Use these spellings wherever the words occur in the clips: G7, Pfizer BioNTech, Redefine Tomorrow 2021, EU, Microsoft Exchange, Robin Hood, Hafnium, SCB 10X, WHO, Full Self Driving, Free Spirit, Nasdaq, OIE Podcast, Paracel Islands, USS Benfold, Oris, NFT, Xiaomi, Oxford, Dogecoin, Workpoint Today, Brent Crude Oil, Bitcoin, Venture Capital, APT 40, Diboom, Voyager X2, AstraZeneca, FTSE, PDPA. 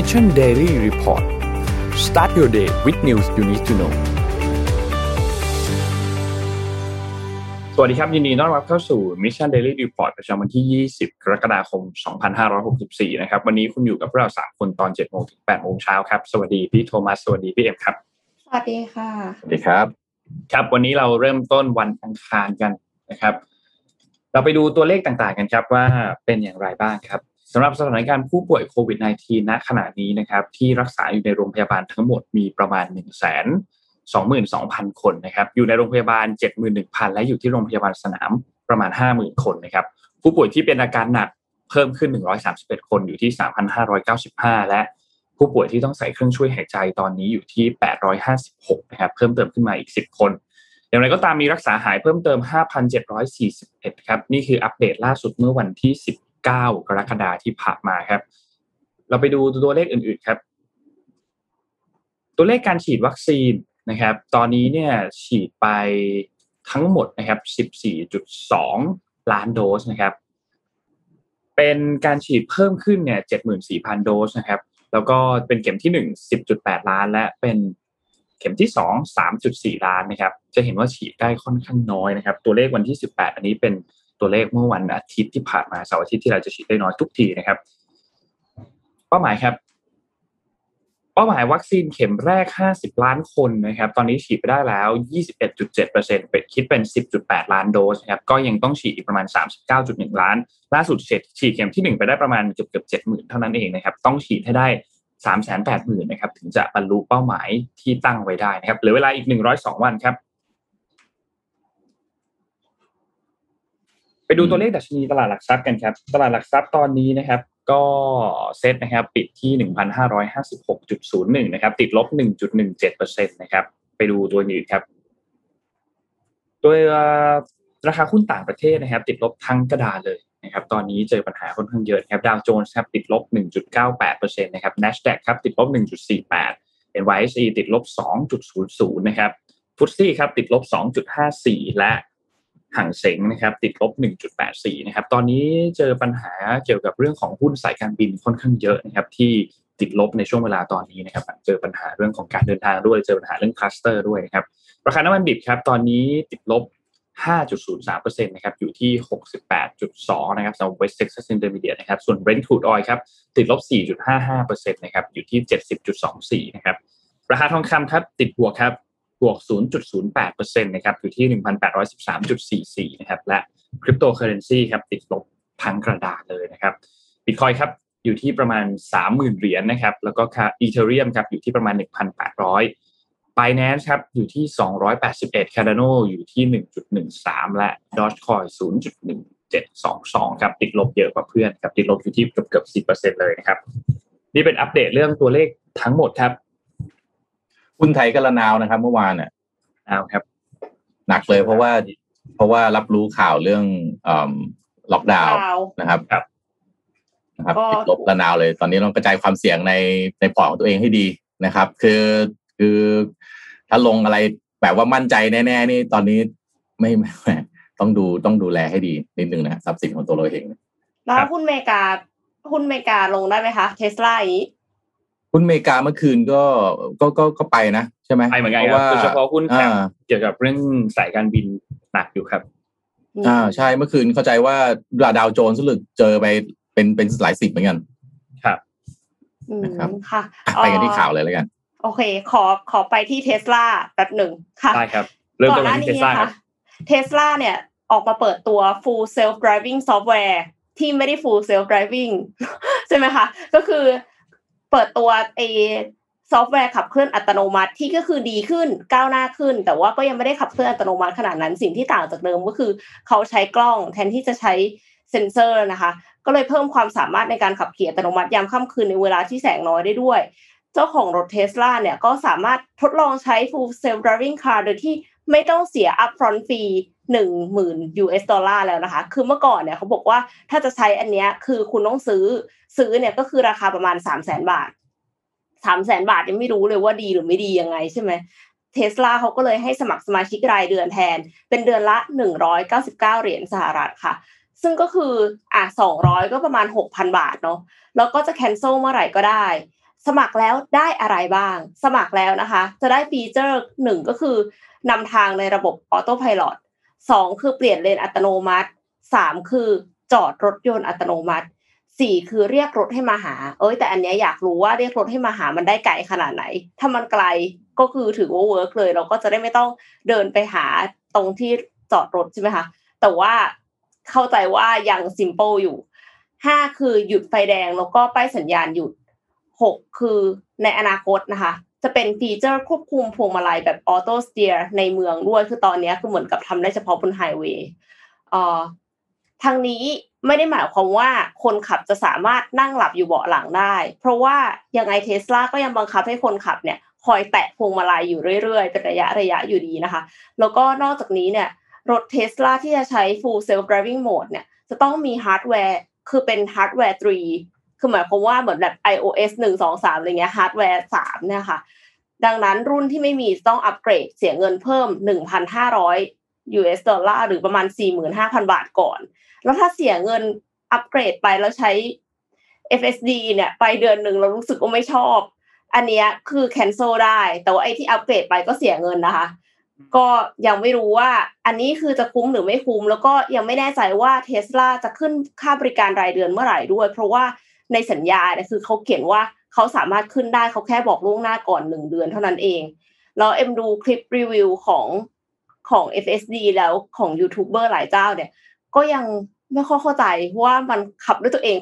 Mission Daily Report Start your day with news you need to know สวัสดีครับยินดีต้อนรับเข้าสู่ Mission Daily Report ประจำวันที่20กรกฎาคม2564นะครับวันนี้คุณอยู่กับพวกเรา3คนตอน 7:00 นถึง 8:00 นเช้าครับสวัสดีพี่โทมัสสวัสดีพี่เอ็มครับสวัสดีค่ะสวัสดีครับครับวันนี้เราเริ่มต้นวันอังคารกันนะครับเราไปดูตัวเลขต่างๆกันครับว่าเป็นอย่างไรบ้างครับสำหรับสถานการณ์ผู้ป่วยโควิด -19 ณ ขณะนี้นะครับที่รักษาอยู่ในโรงพยาบาลทั้งหมดมีประมาณ 122,000 คนนะครับอยู่ในโรงพยาบาล 71,000 และอยู่ที่โรงพยาบาลสนามประมาณ 50,000 คนนะครับผู้ป่วยที่เป็นอาการหนักเพิ่มขึ้น131คนอยู่ที่ 3,595 และผู้ป่วยที่ต้องใส่เครื่องช่วยหายใจตอนนี้อยู่ที่856นะครับเพิ่มเติมขึ้นมาอีก10คนอย่างไรก็ตามมีรักษาหายเพิ่มเติม 5,741 ครับนี่คืออัปเดตล่าสุดเมื่อวันที่19 กรกฎาคมที่ผ่านมาครับเราไปดูตัวเลขอื่นๆครับตัวเลขการฉีดวัคซีนนะครับตอนนี้เนี่ยฉีดไปทั้งหมดนะครับ 14.2 ล้านโดสนะครับเป็นการฉีดเพิ่มขึ้นเนี่ย 74,000 โดสนะครับแล้วก็เป็นเข็มที่1 10.8 ล้านและเป็นเข็มที่2 3.4 ล้านนะครับจะเห็นว่าฉีดได้ค่อนข้างน้อยนะครับตัวเลขวันที่18อันนี้เป็นตัวเลขเมื่อวันอาทิตย์ที่ผ่านมาเสาร์อาทิตย์ที่เราจะฉีดได้น้อยทุกทีนะครับเป้าหมายครับเป้าหมายวัคซีนเข็มแรก50ล้านคนนะครับตอนนี้ฉีดไปได้แล้ว 21.7% เป็นคิดเป็น 10.8 ล้านโดสนะครับก็ยังต้องฉีดอีกประมาณ 39.1 ล้านล่าสุดฉีดเข็มที่1ไปได้ประมาณเกือบ 70,000 เท่านั้นเองนะครับต้องฉีดให้ได้ 380,000 นะครับถึงจะบรรลุเป้าหมายที่ตั้งไว้ได้นะครับเหลือเวลาอีก102วันครับไปดูตัวเลขดัชนีตลาดหลักทรัพย์กันครับตลาดหลักทรัพย์ตอนนี้นะครับก็เซ็ตนะครับปิดที่ 1,556.01 นะครับติดลบ 1.17% นะครับไปดูตัวอื่นครับตัวราคาหุ้นต่างประเทศนะครับติดลบทั้งกระดานเลยนะครับตอนนี้เจอปัญหาค่อนข้างเยอะครับดาวโจนส์ครับติดลบ 1.98% นะครับ Nasdaq ครับติดลบ 1.48 NYSE ติดลบ 2.00 นะครับ FTSE ครับติดลบ 2.54 และห่างเส็งนะครับติดลบ 1.84 นะครับตอนนี้เจอปัญหาเกี่ยวกับเรื่องของหุ้นสายการบินค่อนข้างเยอะนะครับที่ติดลบในช่วงเวลาตอนนี้นะครับเจอปัญหาเรื่องของการเดินทางด้วยเจอปัญหาเรื่องคลัสเตอร์ด้วยนะครับราคาน้ำมันดิบครับตอนนี้ติดลบ 5.03% นะครับอยู่ที่ 68.2 นะครับสำหรับ West Texas Intermediate นะครับส่วน Brent Crude Oil ครับติดลบ 4.55% นะครับอยู่ที่ 70.24 นะครับราคาทองคำครับติดบวกครับบวก 0.08% นะครับอยู่ที่ 1,813.44 นะครับและคริปโตเคอเรนซีครับติดลบทั้งกระดาษเลยนะครับ Bitcoin ครับอยู่ที่ประมาณ 30,000 เหรียญนะครับแล้วก็ Ethereum ครับอยู่ที่ประมาณ 1,800 Binance ครับอยู่ที่281 Cardano อยู่ที่ 1.13 และ Dogecoin 0.1722 ครับติดลบเยอะกว่าเพื่อนครับติดลบอยู่ที่เกือบ 10% เลยนะครับนี่เป็นอัปเดตเรื่องตัวเลขทั้งหมดครับหุ้นไทยก็ระนาวนะครับเมื่อวานเนี่ยครับหนักเลยเพราะว่ารับรู้ข่าวเรื่องล็อกดาวน์นะครับนะครับติดลบระนาวเลยตอนนี้ต้องกระจายความเสี่ยงในพอร์ตของตัวเองให้ดีนะครับคือถ้าลงอะไรแบบว่ามั่นใจแน่ๆนี่ตอนนี้ไม่ต้องดูแลให้ดีนิดนึงนะทรัพย์สินของตัวเราเองแล้วหุ้นอเมริกาลงได้ไหมคะ Tesla อย่างนี้หุ้นอเมริกาเมื่อคืนก็ไปนะใช่ไหมไปเหมือนกันครับโดยเฉพาะหุ้นเกี่ยวกับเรื่องสายการบินหนักอยู่ครับใช่เมื่อคืนเข้าใจว่าดาวโจนส์รู้สึกเจอไปเป็นหลายสิบเหมือนกันครับนะครับค่ะไปกันที่ข่าวเลยแล้วกันโอเคขอไปที่ Tesla แป๊บหนึ่งค่ะได้ครับเริ่มต้นที่ Tesla ครับ Tesla เนี่ยออกมาเปิดตัว Full Self Driving Software ที่ไม่ได้ Full Self Driving ใช่ไหมคะก็คือเปิดตัวไอ้ซอฟต์แวร์ขับเคลื่อนอัตโนมัติที่ก็คือดีขึ้นก้าวหน้าขึ้นแต่ว่าก็ยังไม่ได้ขับเคลื่อนอัตโนมัติขนาดนั้นสิ่งที่ต่างจากเดิมก็คือเขาใช้กล้องแทนที่จะใช้เซ็นเซอร์นะคะก็เลยเพิ่มความสามารถในการขับขี่อัตโนมัติยามค่ำคืนในเวลาที่แสงน้อยได้ด้วยเจ้าของรถ Tesla เนี่ยก็สามารถทดลองใช้ Full Self Driving Car โดยที่ไม่ต้องเสีย upfront fee $10,000 แล้วนะคะคือเมื่อก่อนเนี่ยเขาบอกว่าถ้าจะใช้อันเนี้ยคือคุณต้องซื้อเนี่ยก็คือราคาประมาณ 300,000 บาท 300,000 บาทยังไม่รู้เลยว่าดีหรือไม่ดียังไงใช่มั้ย Tesla เขาก็เลยให้สมัครสมาชิกรายเดือนแทนเป็นเดือนละ199เหรียญสหรัฐค่ะซึ่งก็คือ200ก็ประมาณ 6,000 บาทเนาะแล้วก็จะแคนเซิลเมื่อไหร่ก็ได้ สมัครแล้วได้อะไรบ้างสมัครแล้วนะคะจะได้ฟีเจอร์1ก็คือนำทางในระบบออโต้ไพลอต2คือเปลี่ยนเลนอัตโนมัติ3คือจอดรถยนต์อัตโนมัติ4คือเรียกรถให้มาหาแต่อันนี้อยากรู้ว่าเรียกรถให้มาหามันได้ไกลขนาดไหนถ้ามันไกลก็คือถือว่าเวิร์คเลยเราก็จะได้ไม่ต้องเดินไปหาตรงที่จอดรถใช่ไหมคะแต่ว่าเข้าใจว่ายังซิมเปิลอยู่5คือหยุดไฟแดงแล้วก็ป้ายสัญญาณหยุด6คือในอนาคตนะคะจะเป็นฟีเจอร์ควบคุมพวงมาลัยแบบออโต้สเตียร์ในเมืองด้วยคือตอนนี้คือเหมือนกับทำได้เฉพาะบนไฮเวย์ทางนี้ไม่ได้หมายความว่าคนขับจะสามารถนั่งหลับอยู่เบาะหลังได้เพราะว่ายังไง Tesla ก็ยังบังคับให้คนขับเนี่ยคอยแตะพวงมาลัยอยู่เรื่อยๆเป็นระยะอยู่ดีนะคะแล้วก็นอกจากนี้เนี่ยรถ Tesla ที่จะใช้ Full Self Driving Mode เนี่ยจะต้องมีฮาร์ดแวร์คือเป็นฮาร์ดแวร์3คือหมายความว่าเหมือนแบบ iOS 1 2 3อะไรเงี้ยฮาร์ดแวร์3เนี่ยค่ะดังนั้นรุ่นที่ไม่มีต้องอัปเกรดเสียเงินเพิ่ม 1,500 US ดอลลาร์หรือประมาณ 45,000 บาทก่อนแล้วถ้าเสียเงินอัปเกรดไปแล้วใช้ FSD เนี่ยไปเดือนนึงเรารู้สึกว่าไม่ชอบอันเนี้ยคือแคนเซิลได้แต่ว่าไอ้ที่อัปเกรดไปก็เสียเงินนะคะก็ยังไม่รู้ว่าอันนี้คือจะคุ้มหรือไม่คุ้มแล้วก็ยังไม่แน่ใจว่า Tesla จะขึ้นค่าบริการรายเดือนเมื่อไหร่ด้วยเพราะว่าในสัญญาเนี่ยคือเขาเขียนว่าเขาสามารถขึ้นได้เขาแค่บอกล่วงหน้าก่อน1เดือนเท่านั้นเองแล้วเอ็มดูคลิปรีวิวของ FSD แล้วของยูทูบเบอร์หลายเจ้าเนี่ยก็ยังไม่ค่อยเข้าใจว่ามันขับด้วยตัวเอง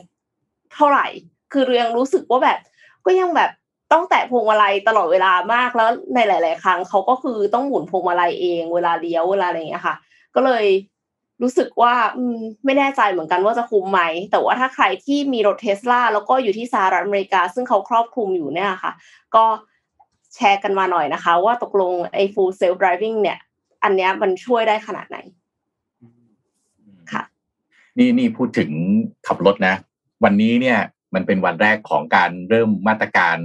เท่าไหร่คือยังรู้สึกว่าแบบก็ยังแบบต้องแตะพวงมาลัยตลอดเวลามากแล้วในหลายๆครั้งเขาก็คือต้องหมุนพวงมาลัยเองเวลาเลี้ยวเวลาอะไรอย่างเงี้ยค่ะก็เลยรู้สึกว่าไม่แน่ใจเหมือนกันว่าจะคุ้มไหมแต่ว่าถ้าใครที่มีรถ Tesla แล้วก็อยู่ที่สหรัฐอเมริกาซึ่งเขาครอบคลุมอยู่เนี่ยค่ะก็แชร์กันมาหน่อยนะคะว่าตกลงไอ้ Full Self Driving เนี่ยอันเนี้ยมันช่วยได้ขนาดไหนค่ะนี่พูดถึงขับรถนะวันนี้เนี่ยมันเป็นวันแรกของการเริ่มมาตรการ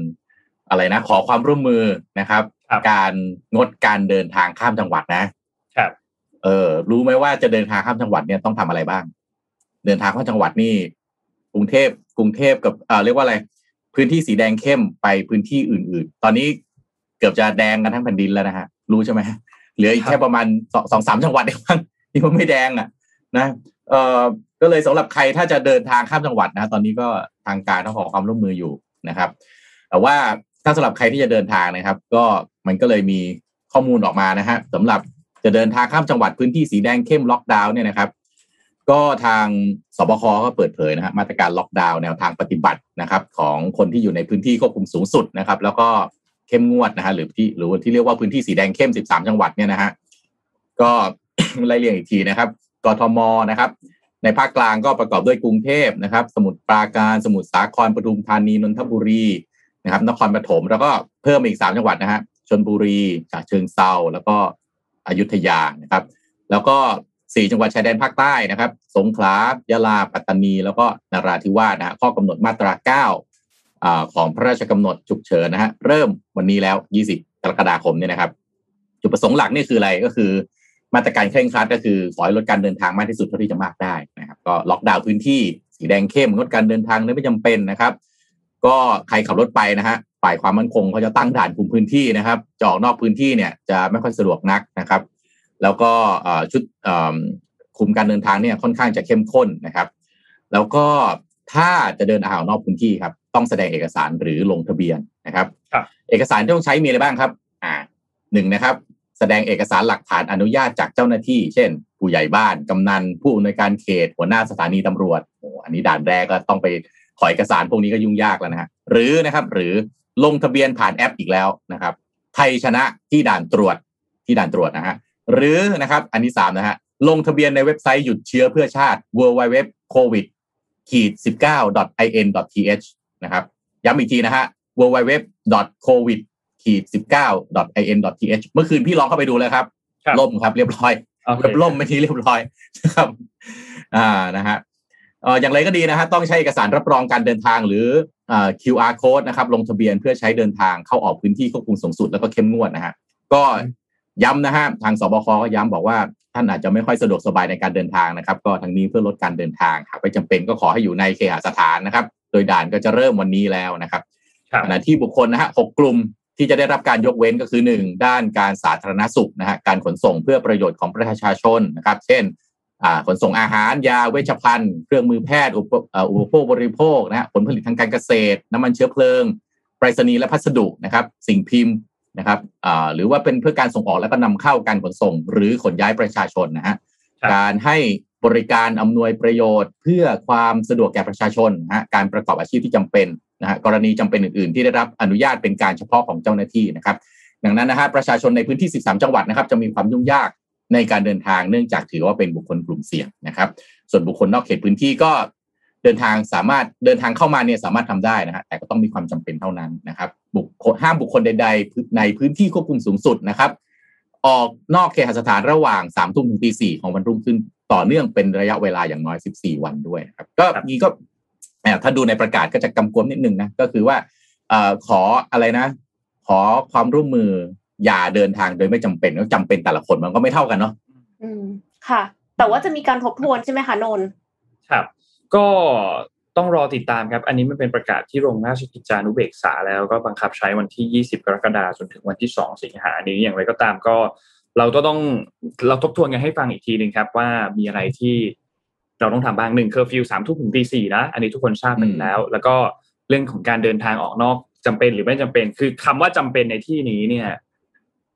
อะไรนะขอความร่วมมือนะครับการงดการเดินทางข้ามจังหวัดนะครับรู้ไหมว่าจะเดินทางข้ามจังหวัดเนี่ยต้องทำอะไรบ้างเดินทางข้ามจังหวัดนี่กรุงเทพกับเรียกว่าอะไรพื้นที่สีแดงเข้มไปพื้นที่อื่นๆตอนนี้เกือบจะแดงกันทั้งแผ่นดินแล้วนะฮะรู้ใช่ไหมเหลืออีกแค่ประมาณ 2-3 จังหวัดเองมั้งที่มันไม่แดงอ่ะนะก็เลยสำหรับใครถ้าจะเดินทางข้ามจังหวัดนะตอนนี้ก็ทางการต้องขอความร่วมมืออยู่นะครับแต่ว่าถ้าสำหรับใครที่จะเดินทางนะครับก็มันก็เลยมีข้อมูลออกมานะฮะสำหรับจะเดินทางข้ามจังหวัดพื้นที่สีแดงเข้มล็อกดาวน์เนี่ยนะครับก็ทางสบคก็เปิดเผยนะฮะมาตรการล็อกดาวน์แนวทางปฏิบัตินะครับของคนที่อยู่ในพื้นที่ควบคุมสูงสุดนะครับแล้วก็เข้มงวดนะฮะหรือที่เรียกว่าพื้นที่สีแดงเข้ม13จังหวัดเนี่ยนะฮะก็ ไล่เรียงอีกทีนะครับกทมนะครับในภาคกลางก็ประกอบด้วยกรุงเทพนะครับสมุทรปราการสมุทรสาครปทุมธานีนนทบุรีนะครับนครปฐมแล้วก็เพิ่มอีก3จังหวัดนะฮะชลบุรีฉะเชิงเทราแล้วก็อยุธยานะครับแล้วก็4จังหวัดชายแดนภาคใต้นะครับสงขลายะลาปัตตานีแล้วก็นราธิวาสนะฮะข้อกำหนดมาตรา9ของพระราชกำหนดฉุกเฉินนะฮะเริ่มวันนี้แล้ว20กรกฎาคมเนี่ยนะครับจุดประสงค์หลักนี่คืออะไรก็คือมาตรการเคร่งครัดก็คือขอให้ลดการเดินทางมากที่สุดเท่าที่จะมากได้นะครับก็ล็อกดาวน์พื้นที่สีแดงเข้มงดการเดินทางไม่จำเป็นนะครับก็ใครขับรถไปนะฮะฝ่ายความมั่นคงเขาจะตั้งด่านคุมพื้นที่นะครับจะออกนอกพื้นที่เนี่ยจะไม่ค่อยสะดวกนักนะครับแล้วก็ชุดคุมการเดินทางเนี่ยค่อนข้างจะเข้มข้นนะครับแล้วก็ถ้าจะเดินออกนอกพื้นที่ครับต้องแสดงเอกสารหรือลงทะเบียนนะครับเอกสารที่ต้องใช้มีอะไรบ้างครับ1นะครับแสดงเอกสารหลักฐานอนุญาตจากเจ้าหน้าที่เช่นผู้ใหญ่บ้านกำนันผู้อำนวยการเขตหัวหน้าสถานีตำรวจอันนี้ด่านแรกก็ต้องไปขอเอกสารพวกนี้ก็ยุ่งยากแล้วนะฮะหรือลงทะเบียนผ่านแอปอีกแล้วนะครับไทยชนะที่ด่านตรวจนะฮะหรือนะครับอันที่3นะฮะลงทะเบียนในเว็บไซต์หยุดเชื้อเพื่อชาติ www.covid-19.in.th นะครับย้ำอีกทีนะฮะ www.covid-19.in.th เมื่อคืนพี่ลองเข้าไปดูแล้วครับล่มครับเรียบร้อยเว็บล่มไม่ทีเรียบร้อยนะครับนะฮะอย่างไรก็ดีนะฮะต้องใช้เอกสารรับรองการเดินทางหรือ QR code นะครับลงทะเบียนเพื่อใช้เดินทางเข้าออกพื้นที่ควบคุมสูงสุดแล้วก็เข้มงวดนะฮะก็ย้ำนะฮะทางสบคก็ย้ำบอกว่าท่านอาจจะไม่ค่อยสะดวกสบายในการเดินทางนะครับก็ทั้งนี้เพื่อลดการเดินทางหากไม่จำเป็นก็ขอให้อยู่ในเคหสถานนะครับโดยด่านก็จะเริ่มวันนี้แล้วนะครับ ขณะที่บุคคลนะฮะ6กลุ่มที่จะได้รับการยกเว้นก็คือ1ด้านการสาธารณสุขนะฮะการขนส่งเพื่อประโยชน์ของประชาชนนะครับเช่นขนส่งอาหารยาเวชภัณฑ์เครื่องมือแพทย์อุปโภคบริโภคนะฮะผลผลิตทางการเกษตรน้ำมันเชื้อเพลิงไปรษณีย์และพัสดุนะครับสิ่งพิมพ์นะครับหรือว่าเป็นเพื่อการส่งออกและก็นำเข้าการขนส่งหรือขนย้ายประชาชนนะฮะการให้บริการอำนวยประโยชน์เพื่อความสะดวกแก่ประชาชนนะฮะการประกอบอาชีพที่จำเป็นนะฮะกรณีจำเป็นอื่นๆที่ได้รับอนุญาตเป็นการเฉพาะของเจ้าหน้าที่นะครับดังนั้นนะฮะประชาชนในพื้นที่13จังหวัดนะครับจะมีความยุ่งยากในการเดินทางเนื่องจากถือว่าเป็นบุคคลกลุ่มเสี่ยงนะครับส่วนบุคคลนอกเขตพื้นที่ก็เดินทางสามารถเดินทางเข้ามาเนี่ยสามารถทำได้นะฮะแต่ก็ต้องมีความจำเป็นเท่านั้นนะครับห้ามบุคคลใดๆในพื้นที่ควบคุมสูงสุดนะครับออกนอกเคหสถานระหว่าง 3:00 น. ถึง 4:00 น. ของวันรุ่งขึ้นต่อเนื่องเป็นระยะเวลาอย่างน้อย14วันด้วยครับก็นี้ก็ถ้าดูในประกาศก็จะกำกวมนิดนึงนะก็คือว่าขออะไรนะขอความร่วมมืออย่าเดินทางโดยไม่จำเป็นแล้วจำเป็นแต่ละคนมันก็ไม่เท่ากันเนาะอืมค่ะแต่ว่าจะมีการทบทวนใช่ไหมคะนนท์ครับก็ต้องรอติดตามครับอันนี้มันเป็นประกาศที่ลงราชกิจจานุเบกษาแล้วก็บังคับใช้วันที่20กรกฎาคมจนถึงวันที่2สิงหาคมนี้อย่างไรก็ตามก็เราทบทวนกันให้ฟังอีกทีนึงครับว่ามีอะไรที่เราต้องทำบ้าง1เคอร์ฟิว 3:00 น. ถึง 4:00 น. นะอันนี้ทุกคนทราบกันแล้วแล้วก็เรื่องของการเดินทางออกนอกจำเป็นหรือไม่จำเป็นคือคำว่าจำเป็นในที่นี้เนี่ย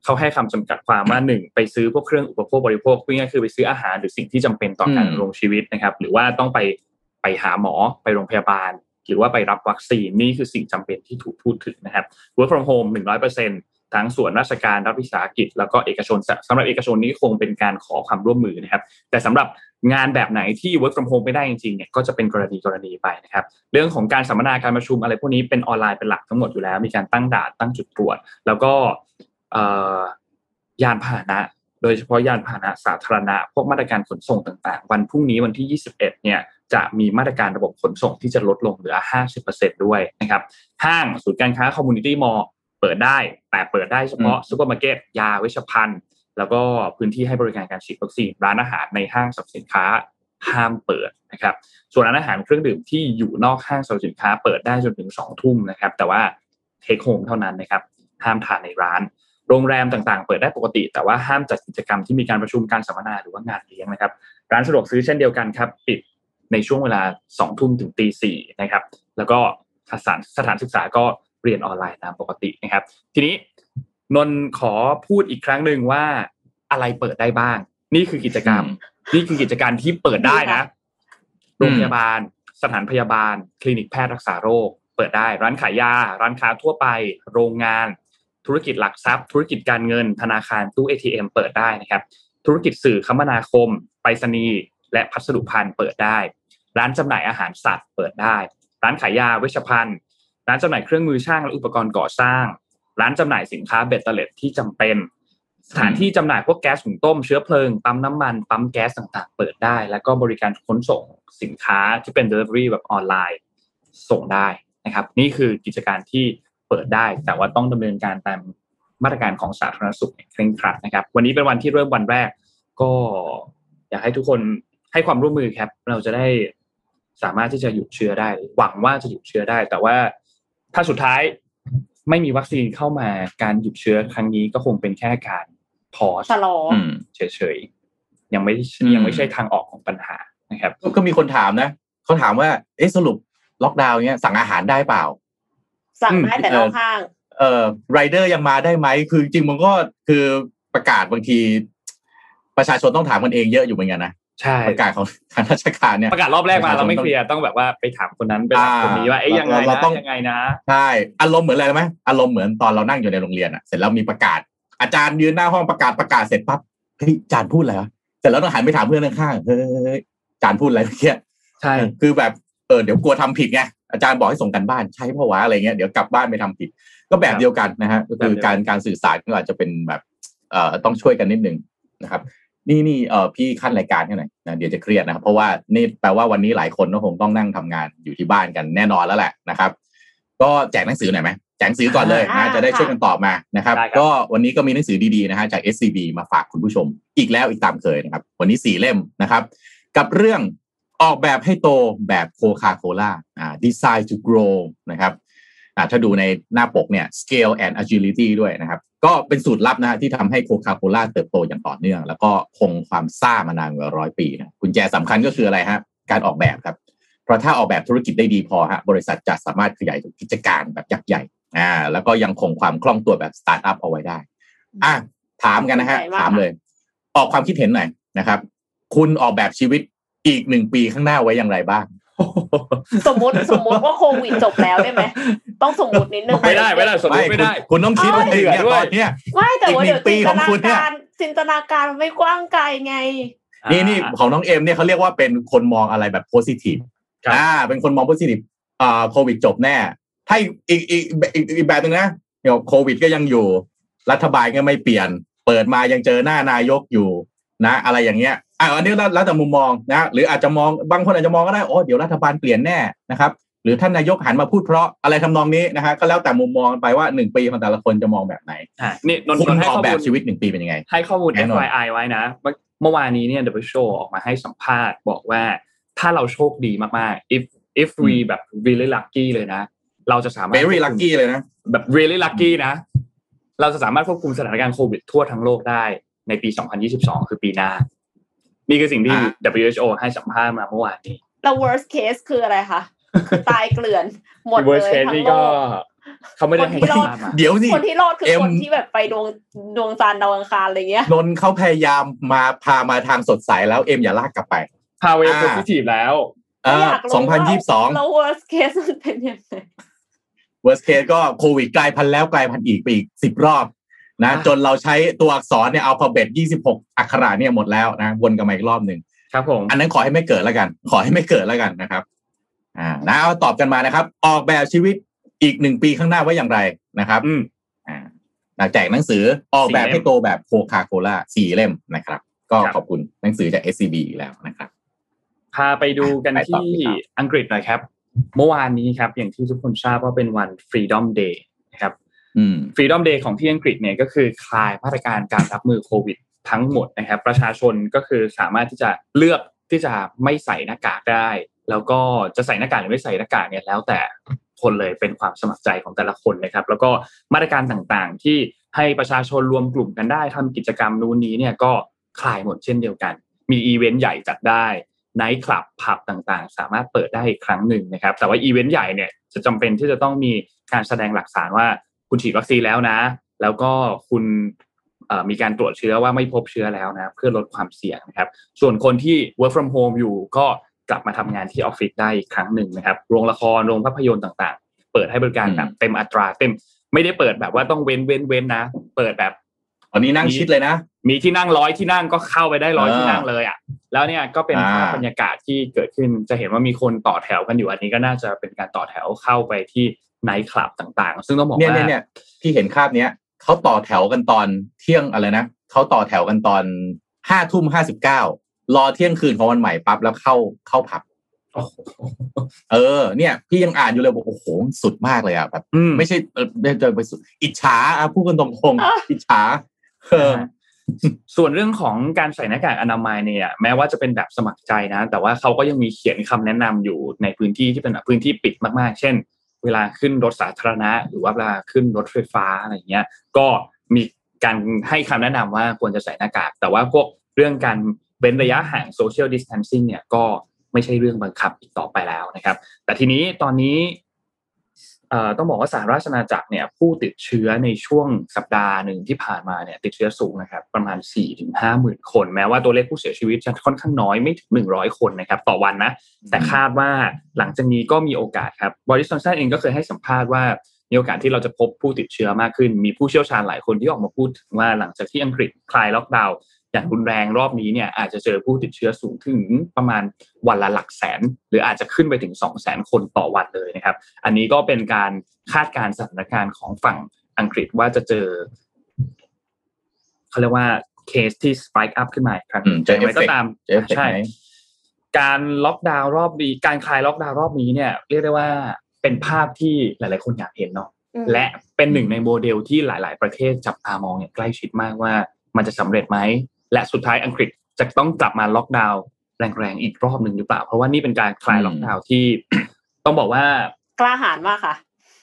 เขาให้คำจำกัดความว่า1ไปซื้อพวกเครื่องอุปโภคบริโภคง่ายๆคือไปซื้ออาหารหรือสิ่งที่จำเป็นต่อการดำรงชีวิตนะครับหรือว่าต้องไปหาหมอไปโรงพยาบาลหรือว่าไปรับวัคซีนนี่คือสิ่งจำเป็นที่ถูกพูดถึงนะครับ Work from home 100% ทั้งส่วนราชการรัฐวิสาหกิจแล้วก็เอกชนสำหรับเอกชนนี้คงเป็นการขอความร่วมมือนะครับแต่สำหรับงานแบบไหนที่ Work from home ไม่ได้จริงๆเนี่ยก็จะเป็นกรณีไปนะครับเรื่องของการสัมมนาการประชุมอะไรพวกนี้เป็นออนไลน์เป็นหลักทั้งหมดอยู่แล้วมีการตั้งด่านตั้งจุดตรวจแล้วก็ยานพาหนะโดยเฉพาะยานพาหนะสาธารณะพวกมาตรการขนส่งต่างๆวันพรุ่งนี้วันที่21เนี่ยจะมีมาตรการระบบขนส่งที่จะลดลงเหลือ 50% ด้วยนะครับห้างศูนย์การค้าคอมมูนิตี้มอลล์เปิดได้แต่เปิดได้เฉพาะซุปเปอร์มาร์เก็ตยาเวชภัณฑ์แล้วก็พื้นที่ให้บริการการฉีดวัคซีนร้านอาหารในห้างสรรพสินค้าห้ามเปิดนะครับส่วนร้านอาหารเครื่องดื่มที่อยู่นอกห้างสรรพสินค้าเปิดได้จนถึง 20:00 น.นะครับแต่ว่าเทคโฮมเท่านั้นนะครับห้ามทานในร้านโรงแรมต่างๆเปิดได้ปกติแต่ว่าห้ามจัดกิจกรรมที่มีการประชุมการสัมมนาหรือว่างานเลี้ยงนะครับร้านสะดวกซื้อเช่นเดียวกันครับปิดในช่วงเวลา 20:00 น. ถึง 4:00 น. นะครับแล้วก็สถานศึกษาก็เรียนออนไลน์ตามปกตินะครับทีนี้นนขอพูดอีกครั้งนึงว่าอะไรเปิดได้บ้างนี่คือกิจการที่เปิดได้นะโรงพยาบาลสถานพยาบาลคลินิกแพทย์รักษาโรคเปิดได้ร้านขายยาร้านค้าทั่วไปโรงงานธุรกิจหลักทรัพย์ธุรกิจการเงินธนาคารตู้ ATM เปิดได้นะครับธุรกิจสื่อคมนาคมไปรษณีย์และพัสดุภัณฑ์เปิดได้ร้านจำหน่ายอาหารสัตว์เปิดได้ร้านขายยาเวชภัณฑ์ร้านจำหน่ายเครื่องมือช่างและอุปกรณ์ก่อสร้างร้านจำหน่ายสินค้าเบตเตอร์เลตที่จำเป็นสถานที่จำหน่ายพวกแก๊สหุงต้มเชื้อเพลิงปั๊มน้ำมันปั๊มแก๊สต่างๆเปิดได้แล้วก็บริการขนส่งสินค้าที่เป็น delivery แบบออนไลน์ส่งได้นะครับนี่คือกิจการที่เปิดได้แต่ว่าต้องดำเนินการตามมาตรการของสาธารณสุขเคร่งครัดนะครับวันนี้เป็นวันที่เริ่มวันแรกก็อยากให้ทุกคนให้ความร่วมมือครับเราจะได้สามารถที่จะหยุดเชื้อได้หวังว่าจะหยุดเชื้อได้แต่ว่าถ้าสุดท้ายไม่มีวัคซีนเข้ามาการหยุดเชื้อครั้งนี้ก็คงเป็นแค่การพอชะลอเฉยๆยังไม่ใช่ทางออกของปัญหานะครับก็มีคนถามนะเขาถามว่าเอ๊ะสรุปล็อกดาวน์เนี้ยสั่งอาหารได้เปล่าสั่งได้แต่นอกห้างไรเดอร์ยังมาได้ไหมคือจริงมันก็คือประกาศบางทีประชาชนต้องถามกันเองเยอะอยู่เหมือนกันนะใช่ประกาศของทางราชการเนี่ยประกาศรอบแรกมาเราไม่เคลียร์ต้องแบบว่าไปถามคนนั้นไปถามคนนี้ว่าเอ๊ะยังไงนะยังไงนะใช่อารมณ์เหมือนอะไรรู้ไหมอารมณ์เหมือนตอนเรานั่งอยู่ในโรงเรียนอ่ะเสร็จแล้วมีประกาศอาจารย์ยืนหน้าห้องประกาศเสร็จปั๊บเฮ้ยอาจารย์พูดอะไรวะเสร็จแล้วต้องหันไปถามเพื่อนข้างๆเฮ้ยอาจารย์พูดอะไรเมื่อกี้ใช่คือแบบเดี๋ยวกลัวทำผิดไงอาจารย์บอกให้ส่งกันบ้านใช่เพราะว่าอะไรเงี้ยเดี๋ยวกลับบ้านไปทำผิดก็แบบเดียวกันนะฮะก็คือการสื่อสารก็อาจจะเป็นแบบต้องช่วยกันนิดนึงนะครับนี่พี่ขั้นรายการแค่ไหนนะเดี๋ยวจะเครียดนะครับเพราะว่านี่แปลว่าวันนี้หลายคนก็คงต้องนั่งทำงานอยู่ที่บ้านกันแน่นอนแล้วแหละนะครับก็แจกหนังสือหน่อยไหมแจกหนังสือก่อนเลยนะจะได้ช่วยกันตอบมานะครับก็วันนี้ก็มีหนังสือดีๆนะฮะจาก SCB มาฝากคุณผู้ชมอีกแล้วอีกตามเคยนะครับวันนี้4เล่มนะครับกับเรื่องออกแบบให้โตแบบโคคาโคล่าDesign to Grow นะครับ ถ้าดูในหน้าปกเนี่ย scale and agility ด้วยนะครับก็เป็นสูตรลับนะฮะที่ทำให้โคคาโคล่าเติบโตอย่างต่อเนื่องแล้วก็คงความซ่ามานานกว่า100ปีนะกุญแจสำคัญก็คืออะไรฮะการออกแบบครับเพราะถ้าออกแบบธุรกิจได้ดีพอฮะบริษัทจะสามารถขยายกิจการแบบยักษ์ใหญ่แล้วก็ยังคงความคล่องตัวแบบสตาร์ทอัพเอาไว้ได้ถามกันนะฮะถามเลยออกความคิดเห็นหน่อยนะครับคุณออกแบบชีวิตอีก1ปีข้างหน้าไว้อย่างไรบ้างสมมติว่าโควิดจบแล้วได้ไหมต้องสมมตินิดนึงไม่ได้สมมติไม่ได้คุณต้องคิดว่าเนี่ยตอนเนี้ยไม่แต่ว่าเดี๋ยวจินตนาการไม่กว้างไกลไงนี่ของน้องเอ็มเนี่ยเขาเรียกว่าเป็นคนมองอะไรแบบโพสิทีฟเป็นคนมองโพสิทีฟโควิดจบแน่ถ้าอีกแบบนึงนะเดี๋ยวโควิดก็ยังอยู่รัฐบาลก็ไม่เปลี่ยนเปิดมายังเจอหน้านายกอยู่นะอะไรอย่างเงี้ยอันนี้แล้วแต่มุมมองนะหรืออาจจะมองบางคนอาจจะมองก็ได้โอ้เดี๋ยวรัฐบาลเปลี่ยนแน่นะครับหรือท่านนายกหันมาพูดเพราะอะไรทำนองนี้นะฮะก็แล้วแต่มุมมองไปว่า1ปีของแต่ละคนจะมองแบบไหนนี่นนท์ให้ข้อมูลชีวิต1ปีเป็นยังไงให้ข้อมูล FYI ไว้นะเมื่อวานนี้เนี่ย WHO ออกมาให้สัมภาษณ์บอกว่าถ้าเราโชคดีมากๆ if we แบบ really lucky เลยนะเราจะสามารถ very lucky เลยนะแบบ really lucky นะเราจะสามารถควบคุมสถานการณ์โควิดทั่วทั้งโลกได้ในปี2022คือปีหน้านี่คือสิ่งที่ WHO ให้สัมภาษณ์มาเมื่อวานนี้แล้ว worst case คืออะไรคะตายเกลื่อนหมดเลยทั้งโลกเขาไม่ได้ให้รอดเดี๋ยวสิคนที่รอดคือคนที่แบบไปดวงจันทร์ดาวอังคารอะไรเงี้ยนนท์เขาพยายามมาพามาทางสดใสแล้วเอ็มอย่าลากกลับไปพาเวโพสิทีฟแล้ว2022แล้ว worst case มันเป็นยังไง worst case ก็โควิดกลายพันธุ์แล้วกลายพันธุ์อีกไปอีก10รอบนะจนเราใช้ตัวอักษรเนี่ยอัลฟาเบต26อักขระเนี่ยหมดแล้วนะวนกันมาอีกรอบนึงครับผมอันนั้นขอให้ไม่เกิดแล้วกันขอให้ไม่เกิดแล้วกันนะครับนะเอาตอบกันมานะครับออกแบบชีวิตอีก1ปีข้างหน้าไว้อย่างไรนะครับแจกหนังสือออกแบบให้โตแบบโคคาโคล่า4เล่มนะครับก็ขอบคุณหนังสือจาก SCB อีกแล้วนะครับพาไปดูกันที่อังกฤษหน่อยครับเมื่อวานนี้ครับอย่างที่ทุกคนทราบว่าเป็นวัน Freedom Day นะครับFreedom Day ของที่อังกฤษเนี่ยก็คือคลายมาตรการการรับมือโควิดทั้งหมดนะครับประชาชนก็คือสามารถที่จะเลือกที่จะไม่ใส่หน้ากากได้แล้วก็จะใส่หน้ากากหรือไม่ใส่หน้ากากเนี่ยแล้วแต่คนเลยเป็นความสมัครใจของแต่ละคนนะครับแล้วก็มาตรการต่างๆที่ให้ประชาชนรวมกลุ่มกันได้ทำกิจกรรมนู้นนี้เนี่ยก็คลายหมดเช่นเดียวกันมีอีเวนต์ใหญ่จัดได้ไนท์คลับผับต่างๆสามารถเปิดได้อีกครั้งหนึ่งนะครับแต่ว่าอีเวนต์ใหญ่เนี่ยจะจำเป็นที่จะต้องมีการแสดงหลักฐานว่าคุณฉีดวัคซีนแล้วนะแล้วก็คุณมีการตรวจเชื้อว่าไม่พบเชื้อแล้วนะเพื่อลดความเสี่ยงนะครับส่วนคนที่ work from home อยู่ก็กลับมาทำงานที่ออฟฟิศได้อีกครั้งหนึ่งนะครับโรงละครโรงภาพยนตร์ต่างๆเปิดให้บริการแบบเต็มอัตราเต็มไม่ได้เปิดแบบว่าต้องเว้นนะเปิดแบบตอนนี้นั่งชิดเลยนะมีที่นั่ง100ที่นั่งก็เข้าไปได้100ที่นั่งเลยอ่ะแล้วเนี่ยก็เป็นภาพบรรยากาศที่เกิดขึ้นจะเห็นว่ามีคนต่อแถวกันอยู่อันนี้ก็น่าจะเป็นการต่อแถวเข้าไปที่ไนท์คลับต่างๆซึ่งต้องบอกว่าเนี่ยที่เห็นภาพเนี้ยเขาต่อแถวกันตอนเที่ยงอะไรนะเขาต่อแถวกันตอน 5:59 รอเที่ยงคืนของวันใหม่ปั๊บแล้วเข้าผับเนี่ยพี่ยังอ่านอยู่เลยบอกโอ้โหสุดมากเลยอ่ะแบบไม่ใช่จะไปสุดอิจฉาพูดกันตรงๆอิจฉาส่วนเรื่องของการใส่หน้ากากอนามัยเนี่ยแม้ว่าจะเป็นแบบสมัครใจนะแต่ว่าเขาก็ยังมีเขียนคำแนะนำอยู่ในพื้นที่ที่เป็นพื้นที่ปิดมากๆเช่นเวลาขึ้นรถสาธารณะหรือว่าเวลาขึ้นรถไฟฟ้าอะไรเงี้ยก็มีการให้คำแนะนำว่าควรจะใส่หน้ากากแต่ว่าพวกเรื่องการเว้นระยะห่าง social distancing เนี่ยก็ไม่ใช่เรื่องบังคับอีกต่อไปแล้วนะครับแต่ทีนี้ตอนนี้ต้องบอกว่าสหราชอาณาจักรเนี่ยผู้ติดเชื้อในช่วงสัปดาห์หนึ่งที่ผ่านมาเนี่ยติดเชื้อสูงนะครับประมาณ 4-5 หมื่นคนแม้ว่าตัวเลขผู้เสียชีวิตจะค่อนข้างน้อยไม่ถึง100คนนะครับต่อวันนะแต่คาดว่าหลังจากนี้ก็มีโอกาสครับบอริส จอนสันเองก็เคยให้สัมภาษณ์ว่ามีโอกาสที่เราจะพบผู้ติดเชื้อมากขึ้นมีผู้เชี่ยวชาญหลายคนที่ออกมาพูดถึงว่าหลังจากที่อังกฤษคลายล็อกดาวน์อย่างรุนแรงรอบนี้เนี่ยอาจจะเจอผู้ติดเชื้อสูงถึงประมาณวันละหลักแสนหรืออาจจะขึ้นไปถึง 200,000 คนต่อวันเลยนะครับอันนี้ก็เป็นการคาดการณ์สถานการณ์ของฝั่งอังกฤษว่าจะเจอเขาเรียกว่าเคสที่สไปค์อัพขึ้นมาอีกครั้งจะไม่ก็ตามใช่การล็อกดาวน์รอบนี้การคลายล็อกดาวน์รอบนี้เนี่ยเรียกได้ว่าเป็นภาพที่หลายๆคนอยากเห็นเนาะและเป็นหนึ่งในโมเดลที่หลายๆประเทศจับตามองอย่างใกล้ชิดมากว่ามันจะสำเร็จไหมและสุดท้ายอังกฤษจะต้องกลับมาล็อกดาวน์แรงๆอีกรอบหนึ่งหรือเปล่าเพราะว่านี่เป็นการคลายล็อกดาวน์ที่ ต้องบอกว่ากล้าหาญมากค่ะ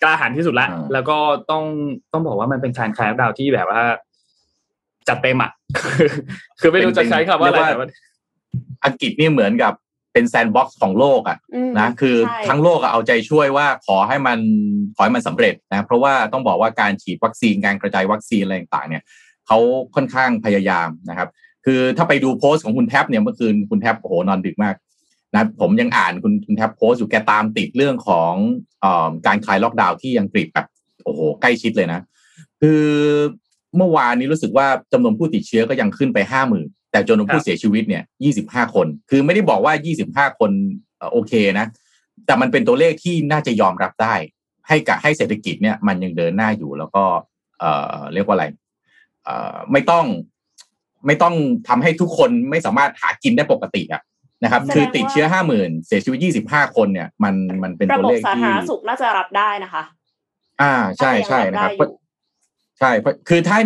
กล้าหาญที่สุดละแล้วก็ต้องบอกว่ามันเป็นการคลายล็อกดาวน์ที่แบบว่าจัดเต็มอ่ะคือไม่รู้จะใช้คำว่าอะไรอังกฤษนี่เหมือนกับเป็นแซนด์บ็อกซ์ของโลกอ่ะนะคือทั้งโลกเอาใจช่วยว่าขอให้มันสำเร็จนะเพราะว่าต้องบอกว่าการฉีดวัคซีนการกระจายวัคซีนอะไรต่างๆเนี่ยเขาค่อนข้างพยายามนะครับคือถ้าไปดูโพสต์ของคุณแท็บเนี่ยเมื่อคืนคุณแท็บโอ้โหนอนดึกมากนะผมยังอ่านคุณแท็บโพสต์อยู่แกตามติดเรื่องของการคลายล็อกดาวน์ที่อังกฤษแบบโอ้โหใกล้ชิดเลยนะคือเมื่อวานนี้รู้สึกว่าจำนวนผู้ติดเชื้อก็ยังขึ้นไป 50,000 แต่จำนวนผู้เสียชีวิตเนี่ย25คนคือไม่ได้บอกว่า25คนโอเคนะแต่มันเป็นตัวเลขที่น่าจะยอมรับได้ให้เศรษฐกิจเนี่ยมันยังเดินหน้าอยู่แล้วก็เรียกว่าอะไรไม่ต้องทำให้ทุกคนไม่สามารถหากินได้ปกติอ่ะนะครับคือติดเชื้อ 50,000 เสียชีวิต25คนเนี่ยมันเป็นตัวเลขที่ระบบสาธารณสุขน่าจะรับได้นะคะใช่ๆนะครับใช่คือถ้า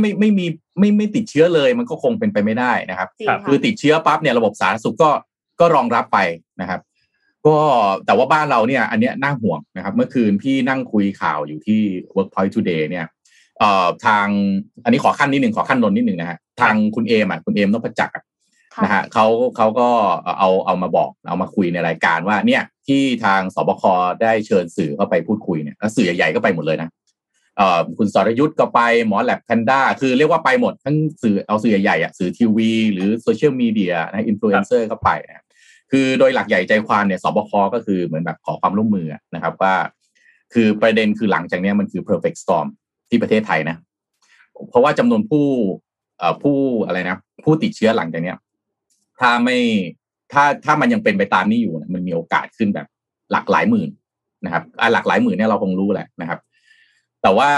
ไม่ติดเชื้อเลยมันก็คงเป็นไปไม่ได้นะครับคือติดเชื้อปั๊บเนี่ยระบบสาธารณสุขก็รองรับไปนะครับก็แต่ว่าบ้านเราเนี่ยอันเนี้ยน่าห่วงนะครับเมื่อคืนพี่นั่งคุยข่าวอยู่ที่ Workpoint Today เนี่ยทางอันนี้ขอขั้นนิดนึงขอขั้นนนนิดนึงนะฮะทางคุณเอมนพจักรนะฮะเขาก็เอามาบอกเอามาคุยในรายการว่าเนี่ยที่ทางสบคได้เชิญสื่อเข้าไปพูดคุยเนี่ยแล้วสื่อใหญ่ๆก็ไปหมดเลยนะคุณสรยุทธ์ก็ไปหมอแลบแพนด้าคือเรียกว่าไปหมดทั้งสื่อเอาสื่อใหญ่ๆอ่ะสื่อทีวีหรือโซเชียลมีเดียนะอินฟลูเอนเซอร์ก็ไปนะคือโดยหลักใหญ่ใจความเนี่ยสบคก็คือเหมือนแบบขอความร่วมมือนะครับว่าคือประเด็นคือหลังจากนี้มันคือ perfect storm ที่ประเทศไทยนะเพราะว่าจำนวนผู้อะไรนะผู้ติดเชื้อหลังจากนี้ถ้ามันยังเป็นไปตามนี้อยู่มันมีโอกาสขึ้นแบบหลักหลายหมื่นนะครับหลักหลายหมื่นเนี่ยเราคงรู้แหละนะครับแต่ว่า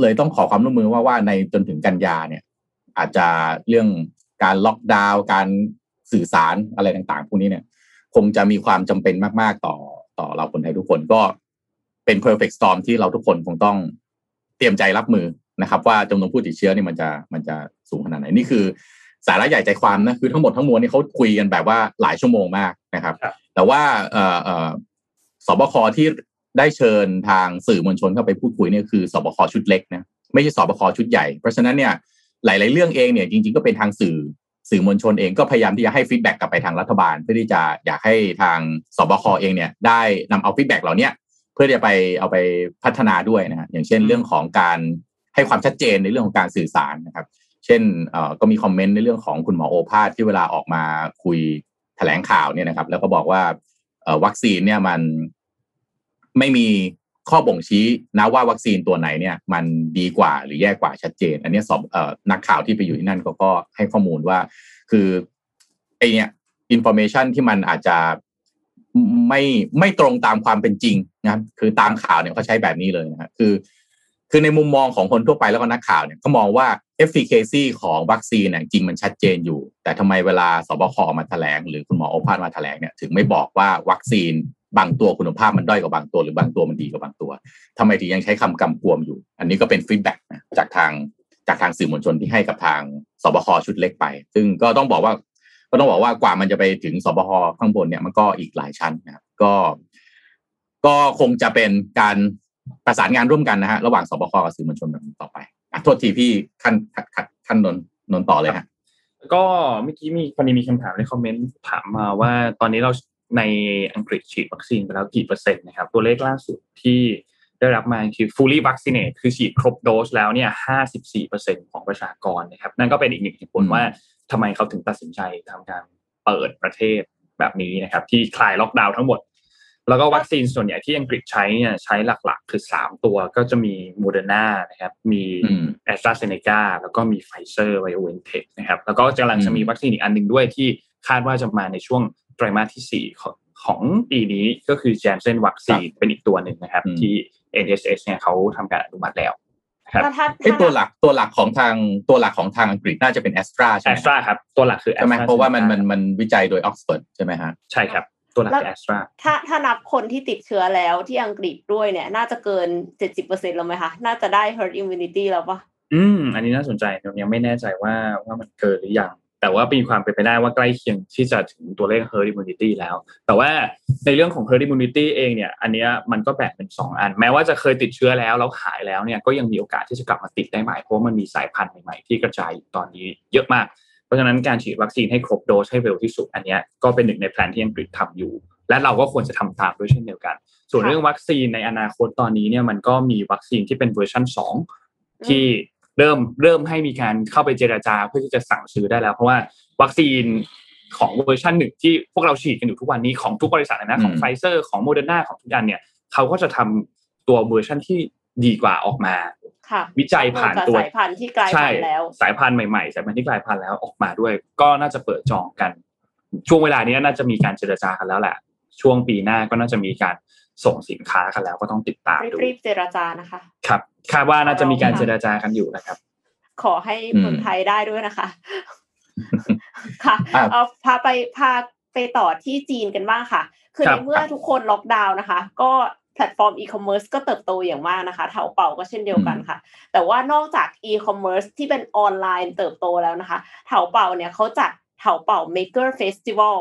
เลยต้องขอความร่วมมือว่าในจนถึงกันยาเนี่ยอาจจะเรื่องการล็อกดาวน์การสื่อสารอะไรต่างๆพวกนี้เนี่ยคงจะมีความจำเป็นมากๆต่อเราคนไทยทุกคนก็เป็น perfect storm ที่เราทุกคนคงต้องเตรียมใจรับมือนะครับว่าจำนวนผู้ติดเชื้อเนี่ยมันจะสูงขนาดไหนนี่คือสาระใหญ่ใจความนะคือทั้งหมดทั้งมวลนี่เขาคุยกันแบบว่าหลายชั่วโมงมากนะครับแต่ว่าสบคที่ได้เชิญทางสื่อมวลชนเข้าไปพูดคุยเนี่ยคือสบคชุดเล็กนะไม่ใช่สบคชุดใหญ่เพราะฉะนั้นเนี่ยหลายๆเรื่องเองเนี่ยจริงๆก็เป็นทางสื่อมวลชนเองก็พยายามที่จะให้ฟีดแบ็กกลับไปทางรัฐบาลเพื่อที่จะอยากให้ทางสบคเองเนี่ยได้นำเอาฟีดแบ็กเหล่านี้เพื่อจะไปเอาไปพัฒนาด้วยนะฮะอย่างเช่นเรื่องของการให้ความชัดเจนในเรื่องของการสื่อสารนะครับเช่นก็มีคอมเมนต์ในเรื่องของคุณหมอโอภาสที่เวลาออกมาคุยแถลงข่าวเนี่ยนะครับแล้วก็บอกว่าวัคซีนเนี่ยมันไม่มีข้อบ่งชี้นะว่าวัคซีนตัวไหนเนี่ยมันดีกว่าหรือแย่กว่าชัดเจนอันนี้นักข่าวที่ไปอยู่ที่นั่นก็ให้ข้อมูลว่าคือไอเนี่ยอินฟอร์เมชันที่มันอาจจะไม่ตรงตามความเป็นจริงนะคือตามข่าวเนี่ยเขาใช้แบบนี้เลยนะครับคือในมุมมองของคนทั่วไปแล้วก็นักข่าวเนี่ยก็มองว่า efficacy ของวัคซีนเนี่ยจริงมันชัดเจนอยู่แต่ทำไมเวลาสบคมาแถลงหรือคุณหมอโอภาสมาแถลงเนี่ยถึงไม่บอกว่าวัคซีนบางตัวคุณภาพมันด้อยกว่าบางตัวหรือบางตัวมันดีกว่าบางตัวทำไมถึงยังใช้คำกำกวมอยู่อันนี้ก็เป็นฟีดแบ็กนะจากทางสื่อมวลชนที่ให้กับทางสบคชุดเล็กไปซึ่งก็ต้องบอกว่ากว่ามันจะไปถึงสบคข้างบนเนี่ยมันก็อีกหลายชั้นนะครับก็คงจะเป็นการประสานงานร่วมกันนะฮะระหว่างสบคกับสื่อมวลชนแบบนี้ต่อไปอ่ะโทษทีพี่ขั้นนนต่อเลยฮะก็เมื่อกี้มีคนมีคำถามในคอมเมนต์ถามมาว่าตอนนี้เราในอังกฤษฉีดวัคซีนไปแล้วกี่เปอร์เซ็นต์นะครับตัวเลขล่าสุดที่ได้รับมาคือ fully vaccinated คือฉีดครบโดสแล้วเนี่ย 54% ของประชากรนะครับนั่นก็เป็นอีกหนึ่งเหตุผลว่าทำไมเขาถึงตัดสินใจทำการเปิดประเทศแบบนี้นะครับที่คลายล็อกดาวน์ทั้งหมดแล้วก็วัคซีนส่วนใหญ่ที่อังกฤษใช้เนี่ยใช้หลักๆคือ3ตัวก็จะมี Moderna นะครับมี AstraZeneca แล้วก็มี Pfizer BioNTech นะครับแล้วก็กำลังจะมีวัคซีนอีกอันนึงด้วยที่คาดว่าจะมาในช่วงไตรมาสที่4ของปีนี้ก็คือ Janssen วัคซีนเป็นอีกตัวหนึ่งนะครับที่ NHS เนี่ยเขาทำการอนุมัติแล้วครับตัวหลักของทางอังกฤษน่าจะเป็น Astra ใช่ไหม Astra ครับตัวหลักคือ Astra เพราะว่ามันวิจัยโดย Oxford ใช่ไหมฮะใช่ครับตัวหลัก Astra ถ้านับคนที่ติดเชื้อแล้วที่อังกฤษด้วยเนี่ยน่าจะเกิน 70% แล้วมั้ยคะน่าจะได้ herd immunity แล้วป่ะอันนี้น่าสนใจยังไม่แน่ใจว่ามันเกินหรือยัง แต่ว่ามีความเป็นไปได้ว่าใกล้เคียงที่จะถึงตัวเลข herd immunity แล้วแต่ว่าในเรื่องของ herd immunity เองเนี่ยอันนี้มันก็แบ่งเป็น2อันแม้ว่าจะเคยติดเชื้อแล้วหายแล้วเนี่ยก็ยังมีโอกาสที่จะกลับมาติดได้ใหม่เพราะมันมีสายพันธุ์ใหม่ๆที่กระจายอยู่ตอนนี้เยอะมากเพราะฉะนั้นการฉีดวัคซีนให้ครบโดสให้เร็วที่สุดอันนี้ก็เป็นหนึ่งในแผนที่อังกฤษทำอยู่และเราก็ควรจะทำตามด้วยเช่นเดียวกันส่วนเรื่องวัคซีนในอนาคตตอนนี้เนี่ยมันก็มีวัคซีนที่เป็นเวอร์ชัน2ที่เริ่มให้มีการเข้าไปเจรจาเพื่อที่จะสั่งซื้อได้แล้วเพราะว่าวัคซีนของเวอร์ชันหนึ่งที่พวกเราฉีดกันอยู่ทุกวันนี้ของทุกบริษัทนะของ Pfizer ของ Moderna ของทุกอันเนี่ยเขาก็จะทำตัวเวอร์ชันที่ดีกว่าออกมาวิจัยผ่านตัวสายพันธุ์ที่กลายพันธุ์แล้วสายพันธุ์ใหม่ๆสายพันธุ์ที่กลายพันธุ์แล้วออกมาด้วยก็น่าจะเปิดจองกันช่วงเวลานี้น่าจะมีการเจรจากันแล้วแหละช่วงปีหน้าก็น่าจะมีการส่งสินค้ากันแล้วก็ต้องติดตามดูรีบเจรจานะคะครับคาดว่าน่าจะมีการเจรจากันอยู่นะครับขอให้คนไทยได้ด้วยนะคะค่ะเอาพาไปต่อที่จีนกันบ้างค่ะคือในเมื่อทุกคนล็อกดาวน์นะคะก็แพลตฟอร์มอีคอมเมิร์ซก็เติบโตอย่างมากนะคะเถาเป่าก็เช่นเดียวกันค่ะแต่ว่านอกจากอีคอมเมิร์ซที่เป็นออนไลน์เติบโตแล้วนะคะเถาเป่าเนี่ยเขาจัดเถาเป่า Maker Festival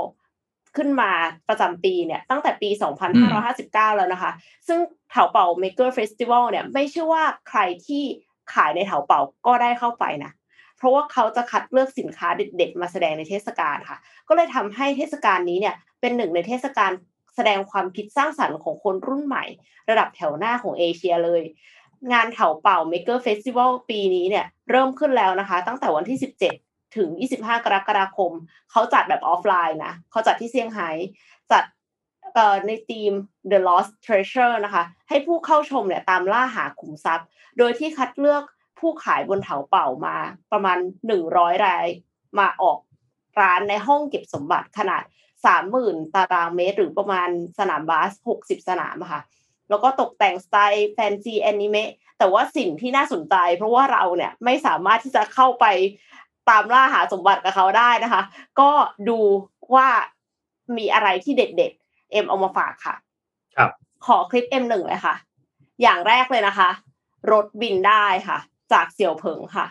ขึ้นมาประจำปีเนี่ยตั้งแต่ปี2559แล้วนะคะซึ่งเถาเป่า Maker Festival เนี่ยไม่ใช่ว่าใครที่ขายในเถาเป่าก็ได้เข้าไปนะเพราะว่าเขาจะคัดเลือกสินค้าเด็ดๆมาแสดงในเทศกาลค่ะก็เลยทำให้เทศกาลนี้เนี่ยเป็นหนึ่งในเทศกาลแสดงความคิดสร้างสรรค์ของคนรุ่นใหม่ระดับแถวหน้าของเอเชียเลยงานเถาเป่า Maker Festival ปีนี้เนี่ยเริ่มขึ้นแล้วนะคะตั้งแต่วันที่17ถึง25กรกฎาคมเขาจัดแบบออฟไลน์นะเขาจัดที่เซี่ยงไฮ้จัดในธีม The Lost Treasure นะคะให้ผู้เข้าชมเนี่ยตามล่าหาขุมทรัพย์โดยที่คัดเลือกผู้ขายบนเถาเป่ามาประมาณ100รายมาออกร้านในห้องเก็บสมบัติขนาด30,000 ตารางเมตรหรือประมาณสนามบาส60สนามค่ะแล้วก็ตกแต่งสไตล์แฟนซีแอนิเมะแต่ว่าสิ่งที่น่าสนใจเพราะว่าเราเนี่ยไม่สามารถที่จะเข้าไปตามล่าหาสมบัติกับเขาได้นะคะก็ดูว่ามีอะไรที่เด็ดๆเอ็มเอามาฝากค่ะครับขอคลิป M1 เลยค่ะอย่างแรกเลยนะคะรถบินได้ค่ะจากเสี่ยวเผิงค่ะ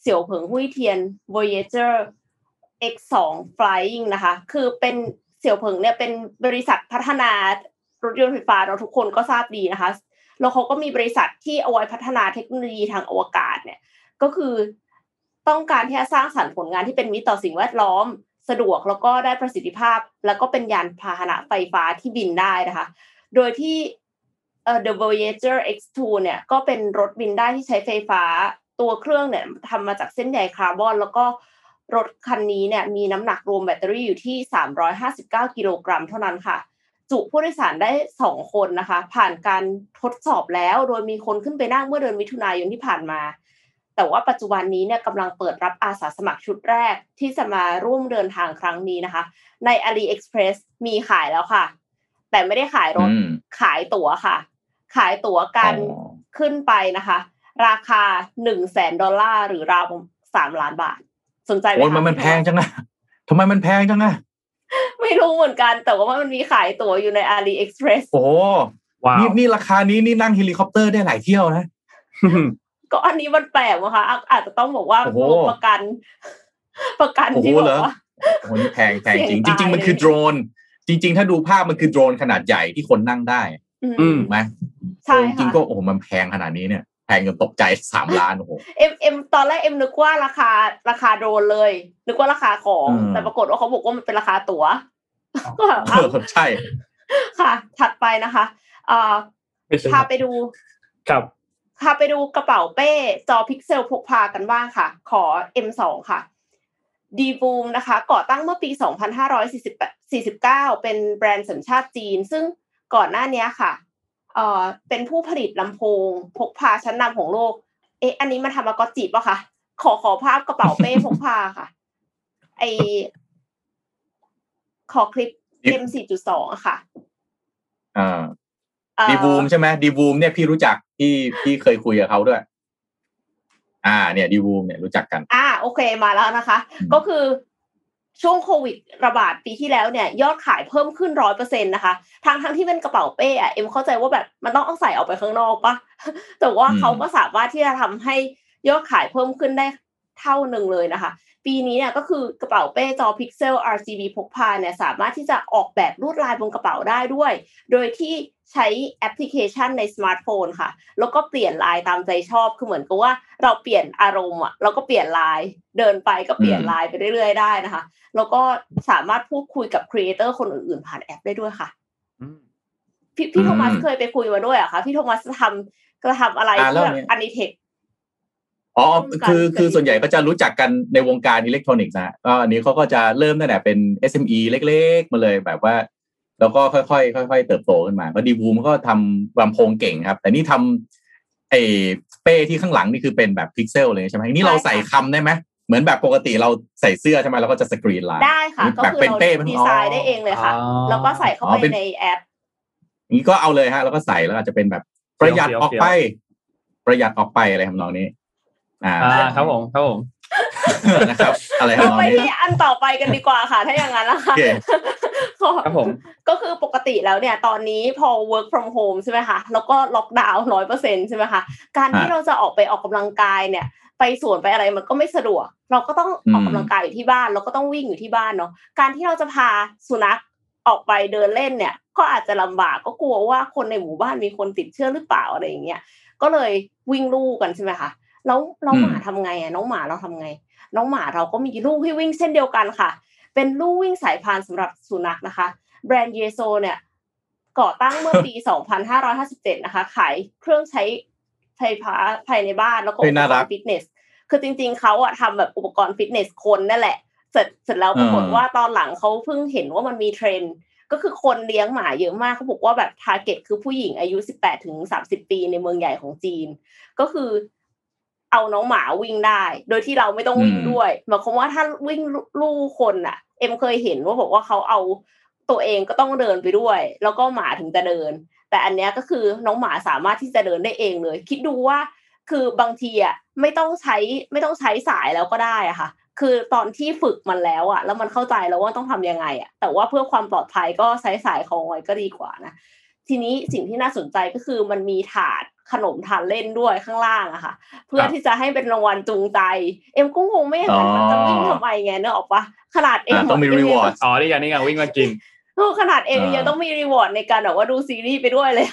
เสี่ยวเผิงหุ้ยเทียน Voyager X2 Flying นะคะคือเป็นเสี่ยวเผิงเนี่ยเป็นบริษัทพัฒนารถยนต์ไฟฟ้าเราทุกคนก็ทราบดีนะคะแล้วเขาก็มีบริษัทที่เอาไว้พัฒนาเทคโนโลยีทางอวกาศเนี่ยก็คือต้องการที่จะสร้างสรรค์ผลงานที่เป็นมิตรต่อสิ่งแวดล้อมสะดวกแล้วก็ได้ประสิทธิภาพแล้วก็เป็นยานพาหนะไฟฟ้าที่บินได้นะคะโดยที่The Voyager X2 เนี่ยก็เป็นรถบินได้ที่ใช้ไฟฟ้าตัวเครื่องเนี่ยทำมาจากเส้นใยคาร์บอนแล้วก็รถคันนี้เนี่ยมีน้ำหนักรวมแบตเตอรี่อยู่ที่359กิโลกรัมเท่านั้นค่ะจุผู้โดยสารได้2คนนะคะผ่านการทดสอบแล้วโดยมีคนขึ้นไปนั่งเมื่อเดือนมิถุนายนที่ผ่านมาแต่ว่าปัจจุบันนี้เนี่ยกำลังเปิดรับอาสาสมัครชุดแรกที่จะมาร่วมเดินทางครั้งนี้นะคะใน AliExpress มีขายแล้วค่ะแต่ไม่ได้ขายรถขายตั๋วค่ะขายตั๋วกันขึ้นไปนะคะราคา $100,000 ดอลลาร์หรือราว3ล้านบาทสนใจไหมคะมันแพงจังนะทำไมมันแพงจังนะไม่รู้เหมือนกันแต่ว่ามันมีขายตั๋วอยู่ใน AliExpress โอ้ว้าวนี่ราคานี้นี่นั่งเฮลิคอปเตอร์ได้หลายเที่ยวนะก็อันนี้มันแปลกนะคะอาจจะต้องบอกว่าประกันที่บอกว่าโอ้นี่แพงแพงจริงจริงมันคือโดรนจริงๆถ้าดูภาพมันคือโดรนขนาดใหญ่ที่คนนั่งได้ถูกไหมใช่จริงก็โอ้มันแพงขนาดนี้เนี่ยแพงจนตกใจ3ล้านโอ้โหเอ็มตอนแรกเอ็มนึกว่าราคาโดรนเลยนึกว่าราคาของแต่ปรากฏว่าเขาบอกว่ามันเป็นราคาตั๋วก็ใช่ค่ะถัดไปนะคะพาไปดูกระเป๋าเป้จอพิกเซลพกพากันบ้างค่ะขอ M2 ค่ะดีบูมนะคะก่อตั้งเมื่อปี2549เป็นแบรนด์สัญชาติจีนซึ่งก่อนหน้านี้ค่ะเป็นผู้ผลิตลำโพงพกพาชั้นนำของโลกเอ๊ะอันนี้มันทำมาก็จีบป่ะคะขอภาพกระเป๋าเป้พกพาค่ะไอขอคลิป M4.2 อ่ะค่ะดีบูมใช่ไหมดีบูมเนี่ยพี่รู้จักพี่เคยคุยกับเขาด้วยเนี่ยดีบูมเนี่ยรู้จักกันโอเคมาแล้วนะคะก็คือช่วงโควิดระบาดปีที่แล้วเนี่ยยอดขายเพิ่มขึ้น 100% นะคะทั้งที่เป็นกระเป๋าเป้เอ็มเข้าใจว่าแบบมันต้องเอาใส่ออกไปข้างนอกป่ะแต่ว่าเขาก็สามารถที่จะทำให้ยอดขายเพิ่มขึ้นได้เท่านึงเลยนะคะ ปีนี้เนี่ยก็คือกระเป๋าเป้จอพิกเซล RGB พกพาเนี่ยสามารถที่จะออกแบบลวดลายบนกระเป๋าได้ด้วยโดยที่ใช้แอปพลิเคชันในสมาร์ทโฟนค่ะแล้วก็เปลี่ยนลายตามใจชอบคือเหมือนกับว่าเราเปลี่ยนอารมณ์อ่ะเราก็เปลี่ยนลายเดินไปก็เปลี่ยนลายไปเรื่อยๆได้นะคะแล้วก็สามารถพูดคุยกับครีเอเตอร์คนอื่นๆผ่านแอปได้ด้วยค่ะพี่โทมัสเคยไปคุยมาด้วยอ่ะค่ะพี่โทมัสจะทำอะไรแบบอันนี้เทคอ๋อคือส่วนใหญ่ก็จะรู้จักกันในวงการอิเล็กทรอนิกส์นะก็อันนี้เขาก็จะเริ่มตั้งแต่เป็น SME เล็กๆมาเลยแบบว่าแล้วก็ค่อยๆเติบโตขึ้นมาก็ดีวูมก็ทำลำโพงเก่งครับแต่นี่ทำไอ้เป้ที่ข้างหลังนี่คือเป็นแบบพิกเซลเลยใช่ไหมนี่เราใส่คำได้ไหมเหมือนแบบปกติเราใส่เสื้อใช่ไหมเราก็จะสกรีนลายได้ค่ะก็คือเราดีไซน์ได้เองเลยค่ะแล้วก็ใส่เข้าไปในแอปนี่ก็เอาเลยฮะแล้วก็ใส่แล้วอาจจะเป็นแบบประหยัดออกไปอะไรทำนองนี้ครับผม นะครับอะไรครับไปที่อันต่อไปกันดีกว่าค่ะถ้าอย่างนั้นนะคะครับผมก็คือปกติแล้วเนี่ยตอนนี้พอ work from home ใช่ไหมคะแล้วก็ล็อกดาวน์ 100% ใช่ไหมคะการที่เราจะออกไปออกกำลังกายเนี่ยไปสวนไปอะไรมันก็ไม่สะดวกเราก็ต้องออกกำลังกายอยู่ที่บ้านเราก็ต้องวิ่งอยู่ที่บ้านเนาะการที่เราจะพาสุนัขออกไปเดินเล่นเนี่ยก็อาจจะลำบากก็กลัวว่าคนในหมู่บ้านมีคนติดเชื้อหรือเปล่าอะไรอย่างเงี้ยก็เลยวิ่งลู่กันใช่ไหมคะแล้วน้องหมาทำไงอ่ะน้องหมาเราทำไงน้องหมาเราก็มีลู่ให้วิ่งเช่นเดียวกันค่ะเป็นลู่วิ่งสายพานสำหรับสุนัขนะคะแบรนด์เยโซเนี่ยก่อตั้งเมื่อปี 2557 นะคะขายเครื่องใช้ภายในบ้านแล้วก็อุปกรณ์ฟิตเนสคือจริงๆเขาอ่ะทำแบบอุปกรณ์ฟิตเนสคนนั่นแหละเสร็จแล้วปรากฏว่าตอนหลังเขาเพิ่งเห็นว่ามันมีเทรนด์ก็คือคนเลี้ยงหมาเยอะมากเขาบอกว่าแบบทาร์เก็ตคือผู้หญิงอายุ 18-30 ปีในเมืองใหญ่ของจีนก็คือเอาน้องหมาวิ่งได้โดยที่เราไม่ต้องวิ่งด้วยหมายความว่าถ้าวิ่งลู่คนน่ะเอ็มเคยเห็นว่าบอกว่าเขาเอาตัวเองก็ต้องเดินไปด้วยแล้วก็หมาถึงจะเดินแต่อันเนี้ยก็คือน้องหมาสามารถที่จะเดินได้เองเลยคิดดูว่าคือบางทีอ่ะไม่ต้องใช้สายแล้วก็ได้อ่ะค่ะคือตอนที่ฝึกมันแล้วอ่ะแล้วมันเข้าใจแล้วว่าต้องทำยังไงอ่ะแต่ว่าเพื่อความปลอดภัยก็ใช้สายคล้องไว้ก็ดีกว่านะทีนี้สิ่งที่น่าสนใจก็คือมันมีถาดขนมทานเล่นด้วยข้างล่างอะค่ะเพื่อที่จะให้เป็นรางวัลจูงใจเอ็มก็คงไม่อย่างนั้นมันจะวิ่งทำไมไงเนอะออกปะขนาดเอ็มต้องมีรีวอร์ดอ๋อนี่อย่างนี้ไงวิ่งมากินขนาดเอ็มยังต้องมีรีวอร์ดในการแบบว่าดูซีรีส์ไปด้วยเลย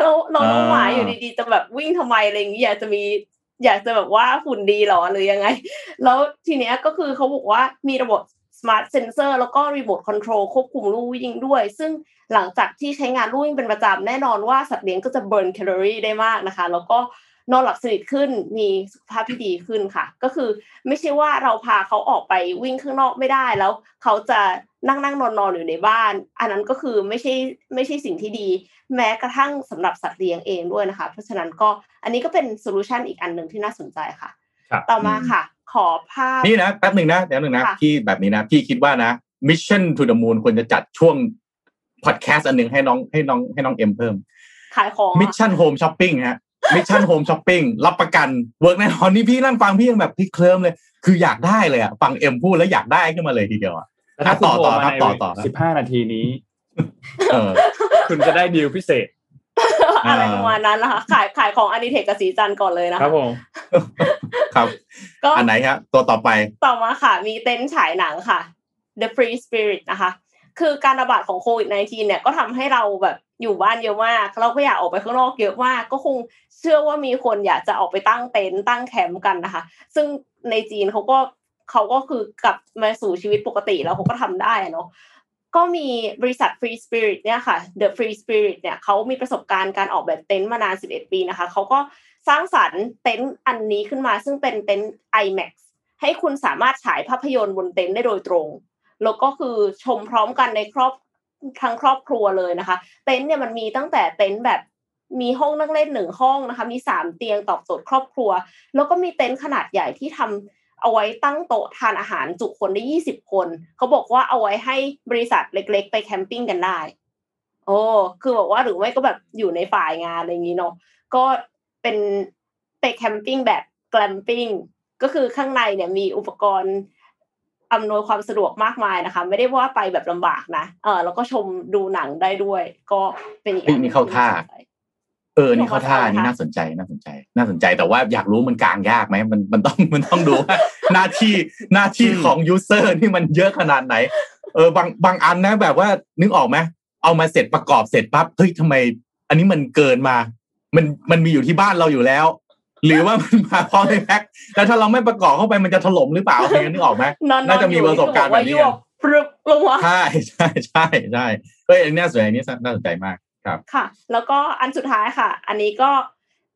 เราน้องหมาอยู่ดีๆจะแบบวิ่งทำไมอะไรอย่างนี้อยากจะแบบว่าหุ่นดีหรอหรือยังไงแล้วทีเนี้ยก็คือเขาบอกว่ามีระบบสมาร์ทเซนเซอร์แล้วก็รีโมทคอนโทรลควบคุมลู่วิ่งด้วยซึ่งหลังจากที่ใช้งานลู่วิ่งเป็นประจำแน่นอนว่าสัตว์เลี้ยงก็จะเบิร์นแคลอรี่ได้มากนะคะแล้วก็นอนหลับสนิทขึ้นมีสุขภาพที่ดีขึ้นค่ะก็คือไม่ใช่ว่าเราพาเขาออกไปวิ่งข้างนอกไม่ได้แล้วเขาจะนั่งนอนอยู่ในบ้านอันนั้นก็คือไม่ใช่สิ่งที่ดีแม้กระทั่งสำหรับสัตว์เลี้ยงเองด้วยนะคะเพราะฉะนั้นก็อันนี้ก็เป็นโซลูชันอีกอันนึงที่น่าสนใจค่ะต่อมาค่ะขอภาพนี่นะแป๊บหนึ่งนะพี่แบบนี้นะพี่คิดว่านะ Mission to the Moon ควรจะจัดช่วงพอดแคสต์อันนึงให้น้องเอ็มเพิ่มขายของ Mission Home Shopping ฮะ Mission Home Shopping รับประกันเวิร์คแน่นอนนี่พี่นั่งฟังพี่ยังแบบพี่เคลิ้มเลยคืออยากได้เลยอ่ะฟังเอ็มพูดแล้วอยากได้ขึ้นมาเลยทีเดียวอ่ะถ้าต่อครับต่อ15นาทีนี้คุณจะได้ดีลพิเศษอะไรประมาณนั้นนะคะขายของอนิเทคกับสีจันก่อนเลยนะคะครับผมครับก็อันไหนครับตัวต่อไปต่อมาค่ะมีเต็นท์ฉายหนังค่ะ The Free Spirit นะคะคือการระบาดของโควิด-19 เนี่ยก็ทำให้เราแบบอยู่บ้านเยอะมากเราก็อยากออกไปข้างนอกเยอะมากก็คงเชื่อว่ามีคนอยากจะออกไปตั้งเต็นท์ตั้งแคมป์กันนะคะซึ่งในจีนเขาก็คือกลับมาสู่ชีวิตปกติแล้วเขาก็ทำได้เนาะก็มีบริษัท Free Spirit เนี่ยค่ะ The Free Spirit เนี่ยเขามีประสบการณ์การออกแบบเต็นท์มานาน11 ปีนะคะเขาก็สร้างสรรค์เต็นท์อันนี้ขึ้นมาซึ่งเป็นเต็นท์ IMAX ให้คุณสามารถฉายภาพยนตร์บนเต็นท์ได้โดยตรงแล้วก็คือชมพร้อมกันในทั้งครอบครัวเลยนะคะเต็นท์เนี่ยมันมีตั้งแต่เต็นท์แบบมีห้องนั่งเล่น1ห้องนะคะมี3เตียงตอบโจทย์ครอบครัวแล้วก็มีเต็นท์ขนาดใหญ่ที่ทำเอาไว้ตั้งโต๊ะทานอาหารจุคนได้20คนเขาบอกว่าเอาไว้ให้บริษัทเล็กๆไปแคมปิ้งกันได้โอ้คือบอกว่าหรือไม่ก็แบบอยู่ในฝ่ายงานอะไรอย่างนี้เนาะก็เป็นไปแคมปิ้งแบบแกลมปิ้งก็คือข้างในเนี่ยมีอุปกรณ์อำนวยความสะดวกมากมายนะคะไม่ได้ว่าไปแบบลำบากนะแล้วก็ชมดูหนังได้ด้วยก็เป็นอีกอันนึงนี่เข้าท่า นี่เขาท่านี่น่าสนใจแต่ว่าอยากรู้มันกลางยากไหมมันต้องดูว่าหน้าที่ของยูเซอร์นี่มันเยอะขนาดไหนบางอันนะแบบว่านึกออกไหมเอามาเสร็จประกอบเสร็จปั๊บเฮ้ยทำไมอันนี้มันเกินมามันมีอยู่ที่บ้านเราอยู่แล้วหรือว่ามันมาพร้อมในแพ็คแล้วถ้าเราไม่ประกอบเข้าไปมันจะถล่มหรือเปล่าอะไรนึกออกไหมน่าจะมีประสบการณ์แบบนี้ปรึกลงวะใช่เฮ้ยอันนี้สวยอันนี้น่าสนใจมากครับค่ะแล้วก็อันสุดท้ายค่ะอันนี้ก็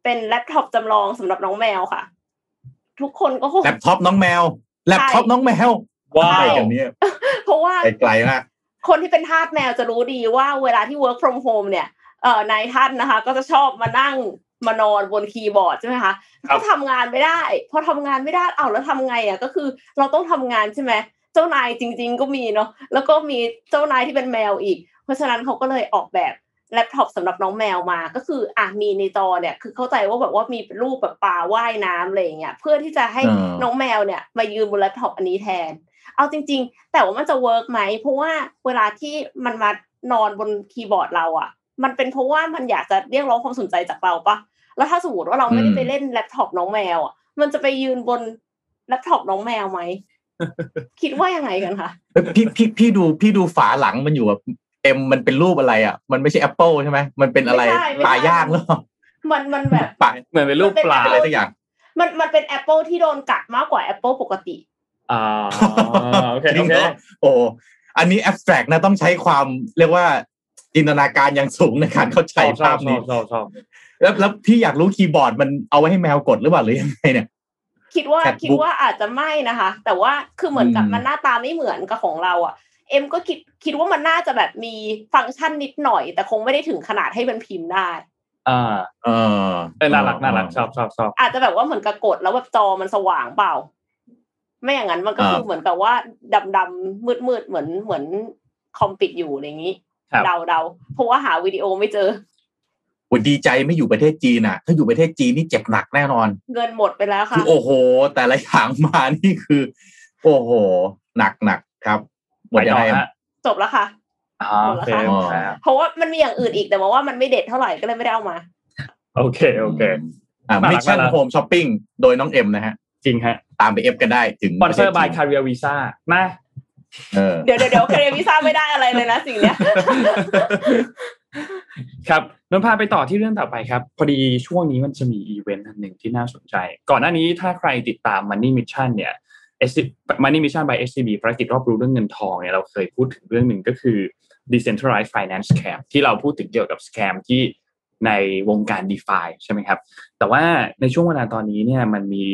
เป็นแล็ปท็อปจำลองสำหรับน้องแมวค่ะทุกคนก็แล็ปท็อปน้องแมวว้าวอย่างนี้เพราะว่าไกลมากคนที่เป็นทาสแมวจะรู้ดีว่าเวลาที่ work from home เนี่ยนายท่านนะคะก็จะชอบมานั่งมานอนบนคีย์บอร์ดใช่ไหมคะก็ทำงานไม่ได้พอทำงานไม่ได้เอาแล้วทำไงอ่ะก็คือเราต้องทำงานใช่ไหมเจ้านายจริงๆก็มีเนาะแล้วก็มีเจ้านายที่เป็นแมวอีกเพราะฉะนั้นเขาก็เลยออกแบบแล็ปท็อปสำหรับน้องแมวมาก็คือมีในจอเนี่ยคือเข้าใจว่าแบบว่ามีรูปแบบปลาว่ายน้ำอะไรอย่างเงี้ยเพื่อที่จะให้น้องแมวเนี่ยมายืนบนแล็ปท็อปอันนี้แทนเอาจริงๆแต่ว่ามันจะเวิร์กไหมเพราะว่าเวลาที่มันมานอนบนคีย์บอร์ดเราอ่ะมันเป็นเพราะว่ามันอยากจะเรียกร้องความสนใจจากเราปะแล้วถ้าสมมติว่าเราไม่ได้ไปเล่นแล็ปท็อปน้องแมวอ่ะมันจะไปยืนบนแล็ปท็อปน้องแมวไหมคิดว่ายังไงกันคะพี่ดูฝาหลังมันอยู่แบบเต็มมันเป็นรูปอะไรอ่ะมันไม่ใช่แอปเปิลใช่ไหมมันเป็นอะไรปลาย่างหรอมันแบบเหมือนเป็นรูปปลาอะไรสักอย่างมันเป็นแอปเปิลที่โดนกัดมากกว่าแอปเปิลปกติโอเคโอ้อันนี้แอบสแตรกนะต้องใช้ความเรียกว่าจินตนาการอย่างสูงในการเข้าใจภาพนี้แล้วพี่อยากรู้คีย์บอร์ดมันเอาไว้ให้แมวกดหรือเปล่าหรือยังไงเนี่ยคิดว่าอาจจะไม่นะคะแต่ว่าคือเหมือนกับมันหน้าตาไม่เหมือนกับของเราอ่ะเอ็มก็คิดว่ามันน่าจะแบบมีฟังก์ชันนิดหน่อยแต่คงไม่ได้ถึงขนาดให้มันพิมพ์ได้น่ารักชอบอาจจะแบบว่าเหมือนกับกดแล้วแบบจอมันสว่างเปล่าไม่อย่างนั้นมันก็คือเหมือนกับว่าดำมืดเหมือนคอมปิดอยู่อะไรอย่างนี้เดาเพราะว่าหาวิดีโอไม่เจอดีใจไม่อยู่ประเทศจีนอ่ะถ้าอยู่ประเทศจีนนี่เจ็บหนักแน่นอนเงินหมดไปแล้วค่ะคือโอ้โหแต่ละอย่างมานี่คือโอ้โหหนักครับหมดยังไงจบแล้วค่ะโอเคเพราะว่ามันมีอย่างอื่นอีกแต่ว่ามันไม่เด็ดเท่าไหร่ก็เลยไม่ได้เอามาโอเคMission Home Shopping โดยน้องเอ็มนะฮะจริงฮะตามไปเอฟกันได้ถึง Sponsor by Career Visa มาเดี๋ยว Career Visa ไม่ได้อะไรเลยนะสิ่งเนี้ยครับนนพาไปต่อที่เรื่องต่อไปครับพอดีช่วงนี้มันจะมีอีเวนต์อันหนึ่งที่น่าสนใจก่อนหน้านี้ถ้าใครติดตาม Money Mission เนี่ย Money Mission by SCB ภารกิจรอบรู้เรื่องเงินทองเนี่ยเราเคยพูดถึงเรื่องหนึ่งก็คือ Decentralized Finance Scam ที่เราพูดถึงเกี่ยวกับ Scam ที่ในวงการ DeFi ใช่ไหมครับแต่ว่าในช่วงเวลาตอนนี้เนี่ยมันมี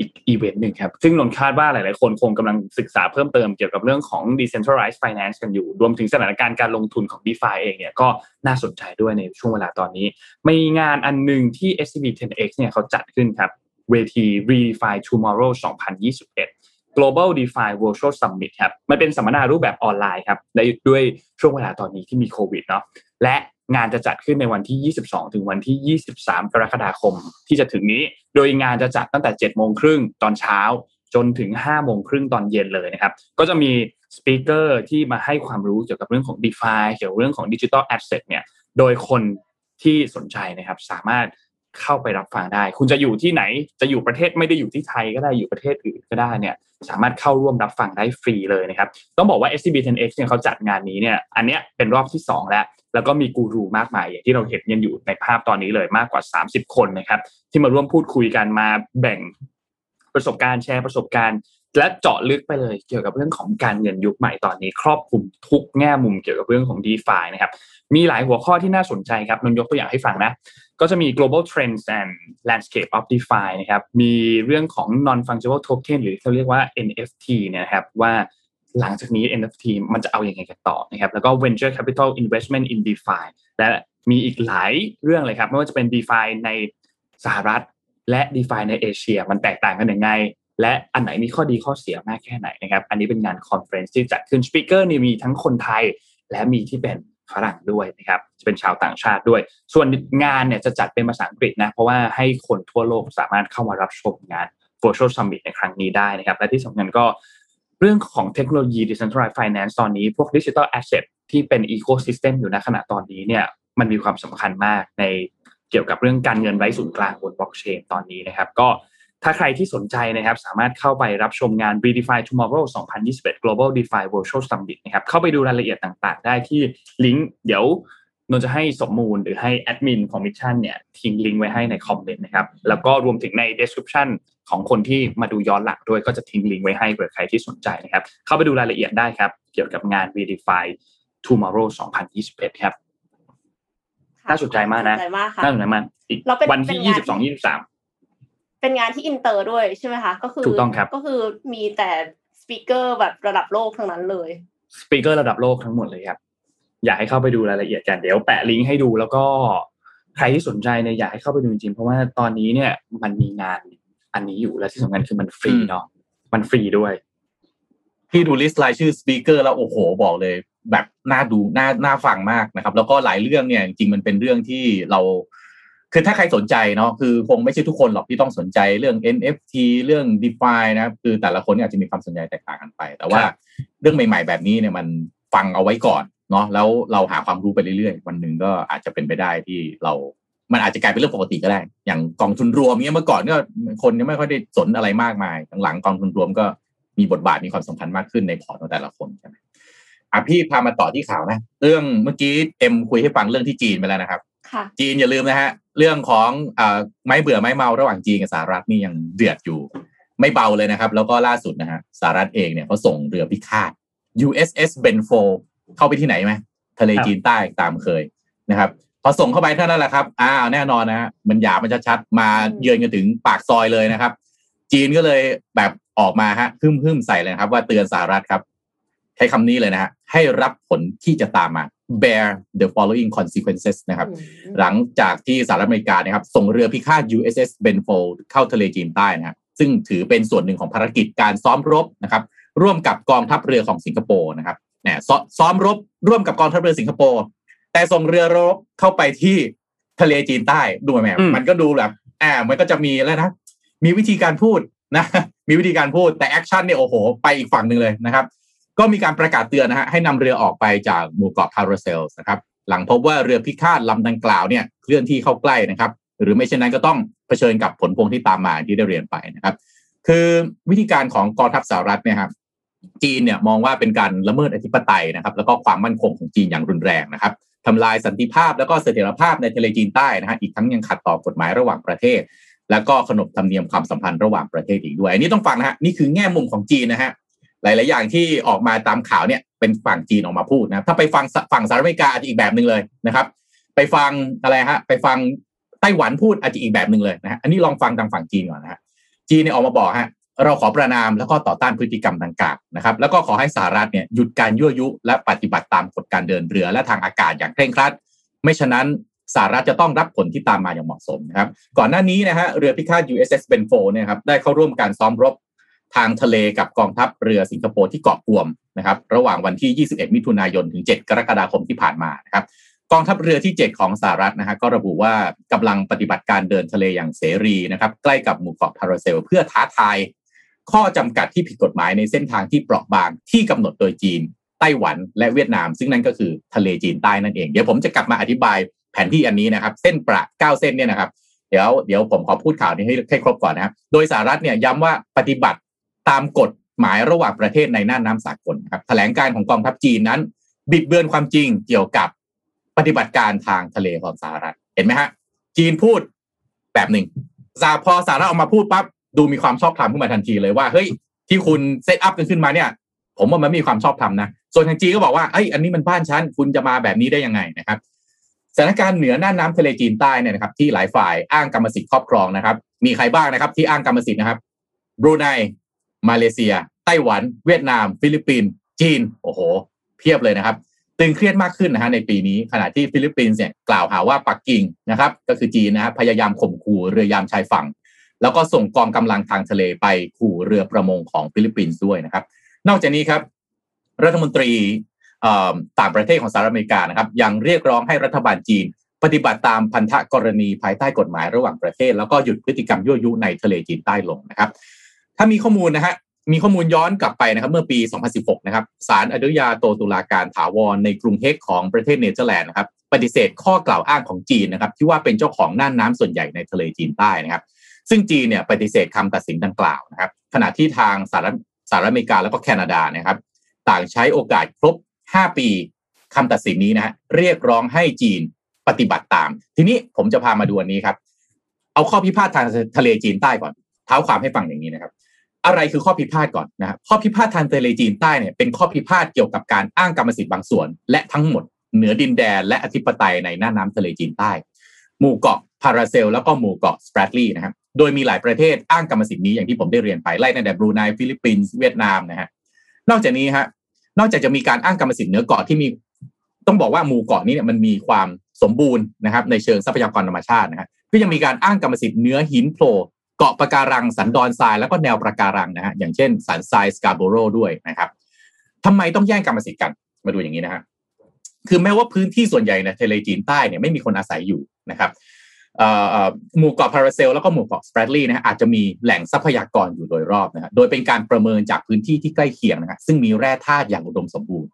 อีกอีเวนต์หนึ่งครับซึ่งนนคาดว่าหลายๆคนคงกำลังศึกษาเพิ่มเติมเกี่ยวกับเรื่องของ Decentralized Finance กันอยู่รวมถึงสถานการณ์การลงทุนของ DeFi เองเนี่ยก็น่าสนใจด้วยในช่วงเวลาตอนนี้มีงานอันหนึ่งที่ SCB 10X เนี่ยเขาจัดขึ้นครับเวที Redefine Tomorrow 2021 Global DeFi Virtual Summit ครับมันเป็นสัมมนารูปแบบออนไลน์ครับด้วยช่วงเวลาตอนนี้ที่มีโควิดเนาะและงานจะจัดขึ้นในวันที่22ถึงวันที่23กรกฎาคมที่จะถึงนี้โดยงานจะจัดตั้งแต่ 7:30 นตอนเช้าจนถึง 5:30 นตอนเย็นเลยนะครับก็จะมีสปีกเกอร์ที่มาให้ความรู้เกี่ยวกับเรื่องของ DeFi เกี่ยวกับเรื่องของ Digital Asset เนี่ยโดยคนที่สนใจนะครับสามารถเข้าไปรับฟังได้คุณจะอยู่ที่ไหนจะอยู่ประเทศไม่ได้อยู่ที่ไทยก็ได้อยู่ประเทศอื่นก็ได้เนี่ยสามารถเข้าร่วมรับฟังได้ฟรีเลยนะครับต้องบอกว่า SCB 10X เนี่ยเขาจัดงานนี้เนี่ยอันเนี้ยเป็นรอบที่2แล้วก็มีกูรูมากมายอย่างที่เราเห็นกันอยู่ในภาพตอนนี้เลยมากกว่า30คนนะครับที่มาร่วมพูดคุยกันมาแบ่งประสบการณ์แชร์ประสบการณ์และเจาะลึกไปเลยเกี่ยวกับเรื่องของการเงินยุคใหม่ตอนนี้ครอบคลุมทุกแง่มุมเกี่ยวกับเรื่องของ DeFi นะครับมีหลายหัวข้อที่น่าสนใจครับนนยกตัวอย่างให้ฟังนะก็จะมี global trends and landscape of DeFi นะครับมีเรื่องของ non fungible token หรือเขาเรียกว่า NFT เนี่ยนะครับว่าหลังจากนี้ NFT มันจะเอาอย่างไรกันต่อนะครับแล้วก็ Venture Capital Investment in DeFi และมีอีกหลายเรื่องเลยครับไม่ว่าจะเป็น DeFi ในสหรัฐและ DeFi ในเอเชียมันแตกต่างกันยังไงและอันไหนมีข้อดีข้อเสียมากแค่ไหนนะครับอันนี้เป็นงานคอนเฟอเรนซ์ที่จัดขึ้นสปีกเกอร์นี่มีทั้งคนไทยและมีที่เป็นฝรั่งด้วยนะครับจะเป็นชาวต่างชาติด้วยส่วนงานเนี่ยจะจัดเป็นภาษาอังกฤษนะเพราะว่าให้คนทั่วโลกสามารถเข้ามารับชมงาน Virtual Summit ในครั้งนี้ได้นะครับและที่สำคัญก็เรื่องของเทคโนโลยี Decentralized Finance ตอนนี้พวก Digital Asset ที่เป็น Ecosystem อยู่ในขณะตอนนี้เนี่ยมันมีความสำคัญมากใน เกี่ยวกับเรื่องการเงินไร้ศูนย์กลางบนบล็อกเชนตอนนี้นะครับก็ถ้าใครที่สนใจนะครับสามารถเข้าไปรับชมงาน Redefine Tomorrow 2021 Global DeFi Virtual Summit นะครับเข้าไปดูรายละเอียดต่างๆได้ที่ลิงก์เดี๋ยวนนจะให้สมมูลหรือให้แอดมินของมิชชั่นเนี่ยทิ้งลิงก์ไว้ให้ในคอมเมนต์นะครับแล้วก็รวมถึงใน description ของคนที่มาดูย้อนหลังด้วยก็จะทิ้งลิงก์ไว้ให้เผื่อใครที่สนใจนะครับเข้าไปดูรายละเอียดได้ครับเกี่ยวกับงาน Redefine Tomorrow 2021 ครับน่าสนใจมากนะน่าสนใจมากวันที่ 22-23เป็นงานที่อินเตอร์ด้วยใช่ไหมคะก็คือถูกต้องครับก็คือมีแต่สปีกเกอร์แบบระดับโลกทั้งนั้นเลยสปีกเกอร์ระดับโลกทั้งหมดเลยครับอยากให้เข้าไปดูรายละเอียดกันเดี๋ยวแปะลิงก์ให้ดูแล้วก็ใครที่สนใจเนี่ยอยากให้เข้าไปดูจริงๆเพราะว่าตอนนี้เนี่ยมันมีงานอันนี้อยู่และที่สำคัญคือมันฟรีเนาะมันฟรีด้วยพี่ดูลิสต์รายชื่อสปีกเกอร์แล้วโอ้โหบอกเลยแบบน่าดูน่าฟังมากนะครับแล้วก็หลายเรื่องเนี่ยจริงๆมันเป็นเรื่องที่เราคือถ้าใครสนใจเนาะคือคงไม่ใช่ทุกคนหรอกที่ต้องสนใจเรื่อง NFT เรื่อง DeFi นะคือแต่ละคนอาจจะมีความสนใจแตกต่างกันไปแต่ว่าเรื่องใหม่ๆแบบนี้เนี่ยมันฟังเอาไว้ก่อนเนาะแล้วเราหาความรู้ไปเรื่อยๆวันหนึ่งก็อาจจะเป็นไปได้ที่เรามันอาจจะกลายเป็นเรื่องปกติก็ได้อย่างกองทุนรวมเนี่ยเมื่อก่อนก็คนยังไม่ค่อยได้สนอะไรมากมายหลังๆกองทุนรวมก็มีบทบาทมีความสำคัญมากขึ้นในพอร์ตของแต่ละคนใช่ไหมอ่ะพี่พามาต่อที่ข่าวนะเรื่องเมื่อกี้เอ็มคุยให้ฟังเรื่องที่จีนไปแล้วนะครับจีนอย่าลืมนะฮะเรื่องของไม่เบื่อไม่เมาระหว่างจีนกับสหรัฐนี่ยังเดือดอยู่ไม่เบาเลยนะครับแล้วก็ล่าสุดนะฮะสหรัฐเองเนี่ยเขาส่งเรือพิฆาต USS Benfold เข้าไปที่ไหนไหมทะเลจีนใต้ตามเคยนะครับพอส่งเข้าไปเท่านั้นแหละครับแน่นอนนะฮะมันหยาบมันชัดๆมาเยือนกันถึงปากซอยเลยนะครับจีนก็เลยแบบออกมาฮะฮึ่มๆใส่เลยครับว่าเตือนสหรัฐครับใช้คำนี้เลยนะฮะให้รับผลที่จะตามมาbear the following consequences นะครับหลังจากที่สหรัฐอเมริกานะครับส่งเรือพิฆาต USS Benfold เข้าทะเลจีนใต้นะครับซึ่งถือเป็นส่วนหนึ่งของภารกิจการซ้อมรบนะครับร่วมกับกองทัพเรือของสิงคโปร์นะครับเนี่ยซ้อมรบร่วมกับกองทัพเรือสิงคโปร์แต่ส่งเรือรบเข้าไปที่ทะเลจีนใต้ดูแหมมันก็ดูแบบมันก็จะมีแล้วนะมีวิธีการพูดนะมีวิธีการพูดแต่แอคชั่นเนี่ยโอ้โหไปอีกฝั่งนึงเลยนะครับก็มีการประกาศเตือนนะฮะให้นำเรือออกไปจากหมู่เกาะพาราเซลส์นะครับหลังพบว่าเรือพิฆาตลำดังกล่าวเนี่ยเคลื่อนที่เข้าใกล้นะครับหรือไม่เช่นนั้นก็ต้องเผชิญกับผลพวงที่ตามมาที่ได้เรียนไปนะครับคือวิธีการของกองทัพสหรัฐเนี่ยครับจีนเนี่ยมองว่าเป็นการละเมิดอธิปไตยนะครับแล้วก็ความมั่นคงของจีนอย่างรุนแรงนะครับทำลายสันติภาพแล้วก็เสถียรภาพในทะเลจีนใต้นะฮะอีกทั้งยังขัดต่อกฎหมายระหว่างประเทศแล้วก็ขนบธรรมเนียมความสัมพันธ์ระหว่างประเทศอีกด้วยอันนี้ต้องฟังนะฮะนี่คือแง่มุมของจีนนะฮะหลายๆอย่างที่ออกมาตามข่าวเนี่ยเป็นฝั่งจีนออกมาพูดนะถ้าไปฟังฝั่งสหรัฐอเมริกาอาจจะอีกแบบนึงเลยนะครับไปฟังอะไรฮะไปฟังไต้หวันพูดอาจจะอีกแบบนึงเลยนะฮะอันนี้ลองฟังทางฝั่งจีนก่อนนะฮะจีนเนี่ยออกมาบอกฮะเราขอประณามแล้วก็ต่อต้านพฤติกรรมดังกล่าวนะครับแล้วก็ขอให้สหรัฐเนี่ยหยุดการยั่วยุและปฏิบัติตามกฎการเดินเรือและทางอากาศอย่างเคร่งครัดไม่ฉะนั้นสหรัฐจะต้องรับผลที่ตามมาอย่างเหมาะสมนะครับก่อนหน้านี้นะฮะเรือพิฆาต USS Benfold เนี่ยครับได้เข้าร่วมการซ้อมรบทางทะเลกับกองทัพเรือสิงคโปร์ที่เกาะกวมนะครับระหว่างวันที่21มิถุนายนถึง7กรกฎาคมที่ผ่านมานะครับกองทัพเรือที่7ของสหรัฐนะฮะก็ระบุว่ากำลังปฏิบัติการเดินทะเลอย่างเสรีนะครับใกล้กับหมู่เกาะพาราเซลเพื่อท้าทายข้อจำกัดที่ผิดกฎหมายในเส้นทางที่เปราะบางที่กำหนดโดยจีนไต้หวันและเวียดนามซึ่งนั่นก็คือทะเลจีนใต้นั่นเองเดี๋ยวผมจะกลับมาอธิบายแผนที่อันนี้นะครับเส้นประ9เส้นเนี่ยนะครับเดี๋ยวผมขอพูดข่าวนี้ให้ครบก่อนนะครับโดยสหรัฐเนี่ยย้ำว่าปฏิบัติตามกฎหมายระหว่างประเทศในน่านน้ำสากลครับแถลงการของกองทัพจีนนั้นบิดเบือนความจริงเกี่ยวกับปฏิบัติการทางทะเลของสหรัฐเห็นไหมฮะจีนพูดแบบหนึ่งพอสหรัฐออกมาพูดปั๊บดูมีความชอบธรรมขึ้นมาทันทีเลยว่าเฮ้ยที่คุณเซตอัพกันขึ้นมาเนี่ยผมว่ามันมีความชอบธรรมนะส่วนทางจีนก็บอกว่าเฮ้ยอันนี้มันบ้านฉันคุณจะมาแบบนี้ได้ยังไงนะครับสถานการณ์เหนือน่านน้ำทะเลจีนใต้เนี่ยนะครับที่หลายฝ่ายอ้างกรรมสิทธิ์ครอบครองนะครับมีใครบ้างนะครับที่อ้างกรรมสิทธิ์นะครับบรูไนมาเลเซียไต้หวันเวียดนามฟิลิปปินส์จีนโอ้โหเพียบเลยนะครับตึงเครียดมากขึ้นนะฮะในปีนี้ขณะที่ฟิลิปปินส์เนี่ยกล่าวหาว่าปักกิ่งนะครับก็คือจีนนะฮะพยายามข่มขู่เรือยามชายฝั่งแล้วก็ส่งกองกำลังทางทะเลไปขู่เรือประมงของฟิลิปปินส์ด้วยนะครับนอกจากนี้ครับรัฐมนตรีต่างประเทศของสหรัฐอเมริกานะครับยังเรียกร้องให้รัฐบาลจีนปฏิบัติตามพันธกรณีภายใต้กฎหมายระหว่างประเทศแล้วก็หยุดพฤติกรรมยั่วยุในทะเลจีนใต้ลงนะครับถ้ามีข้อมูลนะฮะ มีข้อมูลย้อนกลับไปนะครับเมื่อปี2016นะครับศาลอนุญาโตตุลาการถาวรในกรุงเฮกของประเทศเนเธอร์แลนด์นะครับปฏิเสธข้อกล่าวอ้างของจีนนะครับที่ว่าเป็นเจ้าของน่านน้ำส่วนใหญ่ในทะเลจีนใต้นะครับซึ่งจีนเนี่ยปฏิเสธคำตัดสินดังกล่าวนะครับขณะที่ทางสหรัฐอเมริกาแล้วก็แคนาดานะครับต่างใช้โอกาสครบ5ปีคำตัดสินนี้นะฮะเรียกร้องให้จีนปฏิบัติตามทีนี้ผมจะพามาดูอันนี้ครับเอาข้อพิพาททางทะเลจีนใต้ก่อนเท้าความให้ฟังอย่างนี้นะครับอะไรคือข้อพิพาทก่อนนะครับข้อพิพาททางทะเลจีนใต้เนี่ยเป็นข้อพิพาทเกี่ยวกับการอ้างกรรมสิทธิ์บางส่วนและทั้งหมดเหนือดินแดนและอธิปไตยในหน้าน้ำทะเลจีนใต้หมู่เกาะพาราเซลแล้วก็หมู่เกาะสแปรดลีย์นะครับโดยมีหลายประเทศอ้างกรรมสิทธิ์นี้อย่างที่ผมได้เรียนไปไล่ตั้งแต่บรูไนฟิลิปปินส์เวียดนามนะฮะนอกจากนี้ฮะนอกจากจะมีการอ้างกรรมสิทธิ์เหนือเกาะที่มีต้องบอกว่าหมู่เกาะนี้เนี่ยมันมีความสมบูรณ์นะครับในเชิงทรัพยากรธรรมชาตินะฮะก็ยังมีการอ้างกรรมสิทธิ์เนื้อหินโผล่เกาะปะการังสันดอนทรายแล้วก็แนวปะการังนะฮะอย่างเช่นสันทรายสกาโบโรด้วยนะครับทำไมต้องแย่งกรรมสิทธิ์กันมาดูอย่างนี้นะฮะคือแม้ว่าพื้นที่ส่วนใหญ่ในทะเลจีนใต้เนี่ยไม่มีคนอาศัยอยู่นะครับหมู่เกาะพาราเซลแล้วก็หมู่เกาะสแปรดลีย์นะฮะอาจจะมีแหล่งทรัพยากรอยู่โดยรอบนะฮะโดยเป็นการประเมินจากพื้นที่ที่ใกล้เคียงนะฮะซึ่งมีแร่ธาตุอย่างอุดมสมบูรณ์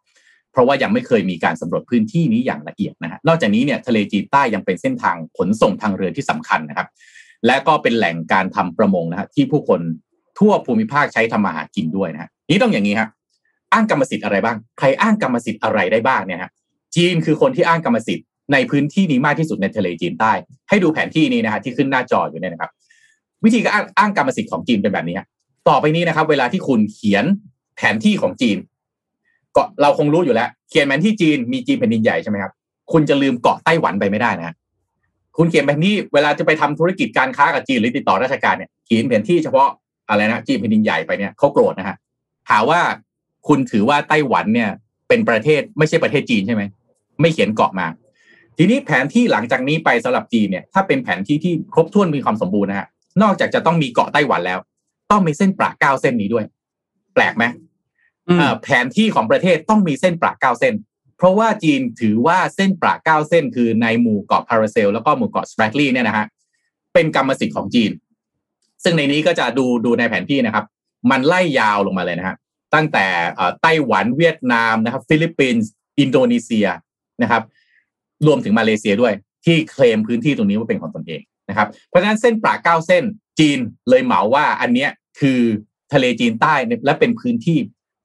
เพราะว่ายังไม่เคยมีการสำรวจพื้นที่นี้อย่างละเอียดนะฮะนอกจากนี้เนี่ยทะเลจีนใต้ยังเป็นเส้นทางขนส่งทางเรือที่สำคัญนะครับและก็เป็นแหล่งการทำประมงนะฮะที่ผู้คนทั่วภูมิภาคใช้ทำมาหากินด้วยนะฮะนี่ต้องอย่างนี้ฮะอ้างกรรมสิทธิ์อะไรบ้างใครอ้างกรรมสิทธิ์อะไรได้บ้างเนี่ยฮะจีนคือคนที่อ้างกรรมสิทธิ์ในพื้นที่นี้มากที่สุดในทะเลจีนใต้ให้ดูแผนที่นี้นะฮะที่ขึ้นหน้าจออยู่เนี่ยนะครับวิธีการอ้างกรรมสิทธิ์ของจีนเป็นแบบนี้ฮะต่อไปนี้นะครับเวลาที่คุณเขียนแผนที่ของจีนก็เราคงรู้อยู่แล้วเขียนแผนที่จีนมีจีนแผ่นดินใหญ่ใช่ไหมครับคุณจะลืมเกาะไต้หวันไปไม่ได้นะคุณเขียนแผนที่เวลาจะไปทำธุรกิจการค้ากับจีนหรือติดต่อราชการเนี่ยเขียนแผนที่เฉพาะอะไรนะจีนแผ่นดินใหญ่ไปเนี่ยเขาโกรธนะฮะหาว่าคุณถือว่าไต้หวันเนี่ยเป็นประเทศไม่ใช่ประเทศจีนใช่ไหมไม่เขียนเกาะมาทีนี้แผนที่หลังจากนี้ไปสำหรับจีนเนี่ยถ้าเป็นแผนที่ที่ครบถ้วนมีความสมบูรณ์นะฮะนอกจากจะต้องมีเกาะไต้หวันแล้วต้องมีเส้นปะ9เส้นนี้ด้วยแปลกไหมแผนที่ของประเทศต้องมีเส้นปะ9เส้นเพราะว่าจีนถือว่าเส้นปะ9เส้นคือในหมู่เกาะพาราเซลแล้วก็หมู่เกาะสแปรดลีย์เนี่ยนะฮะเป็นกรรมสิทธิ์ของจีนซึ่งในนี้ก็จะดูในแผนที่นะครับมันไล่ยาวลงมาเลยนะฮะตั้งแต่ไต้หวันเวียดนามนะครับฟิลิปปินส์อินโดนีเซียนะครับรวมถึงมาเลเซียด้วยที่เคลมพื้นที่ตรงนี้ว่าเป็นของตนเองนะครับเพราะฉะนั้นเส้นปะ9เส้นจีนเลยเหมาว่าอันเนี้ยคือทะเลจีนใต้และเป็นพื้นที่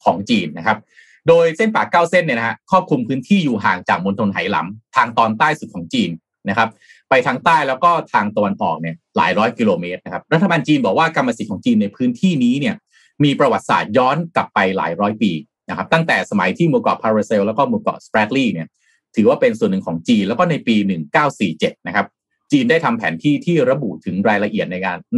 ของจีนนะครับโดยเส้นปะ9เส้นเนี่ยนะฮะครอบคลุมพื้นที่อยู่ห่างจากมณฑลไหหลำทางตอนใต้สุดของจีนนะครับไปทางใต้แล้วก็ทางตะวันออกเนี่ยหลายร้อยกิโลเมตรนะครับรัฐบาลจีนบอกว่ากรรมสิทธิ์ของจีนในพื้นที่นี้เนี่ยมีประวัติศาสตร์ย้อนกลับไปหลายร้อยปีนะครับตั้งแต่สมัยที่หมู่เกาะพาราเซลแล้วก็หมู่เกาะสแปรดลีย์เนี่ยถือว่าเป็นส่วนหนึ่งของจีนแล้วก็ในปี1947นะครับจีนได้ทำแผนที่ที่ระบุถึงรายละเอียด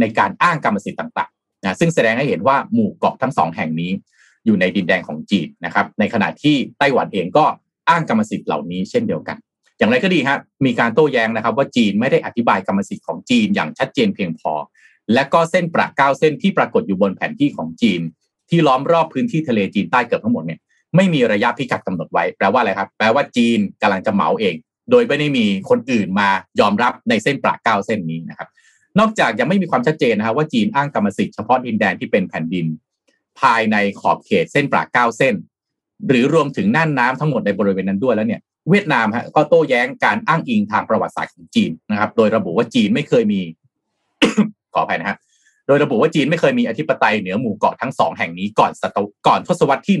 ในการอ้างกรรมสิทธิ์ต่างๆนะซึ่งแสดงให้เห็นว่าหมู่เกาะทั้ง2แห่งนี้อยู่ในดินแดนของจีนนะครับในขณะที่ไต้หวันเองก็อ้างกรรมสิทธิ์เหล่านี้เช่นเดียวกันอย่างไรก็ดีฮะมีการโต้แย้งนะครับว่าจีนไม่ได้อธิบายกรรมสิทธิ์ของจีนอย่างชัดเจนเพียงพอและก็เส้นปะ9เส้นที่ปรากฏอยู่บนแผนที่ของจีนที่ล้อมรอบพื้นที่ทะเลจีนใต้เกือบทั้งหมดเนี่ยไม่มีระยะพิกัดกำหนดไว้แปลว่าอะไรครับแปลว่าจีนกำลังจะเหมาเองโดยไม่ได้มีคนอื่นมายอมรับในเส้นปะ9เส้นนี้นะครับนอกจากยังไม่มีความชัดเจนนะครับว่าจีนอ้างกรรมสิทธิ์เฉพาะดินแดนที่เป็นแผ่นดินภายในขอบเขตเส้นปะ9เส้นหรือรวมถึงน่านน้ำทั้งหมดในบริเวณนั้นด้วยแล้วเนี่ยเวียดนามฮะก็โต้แย้งการอ้างอิงทางประวัติศาสตร์ของจีนนะครับโดยระบุว่าจีนไม่เคยมี ขออภัยนะฮะโดยระบุว่าจีนไม่เคยมีอธิปไตยเหนือหมู่เกาะทั้ง2แห่งนี้ก่อนทศวรรษที่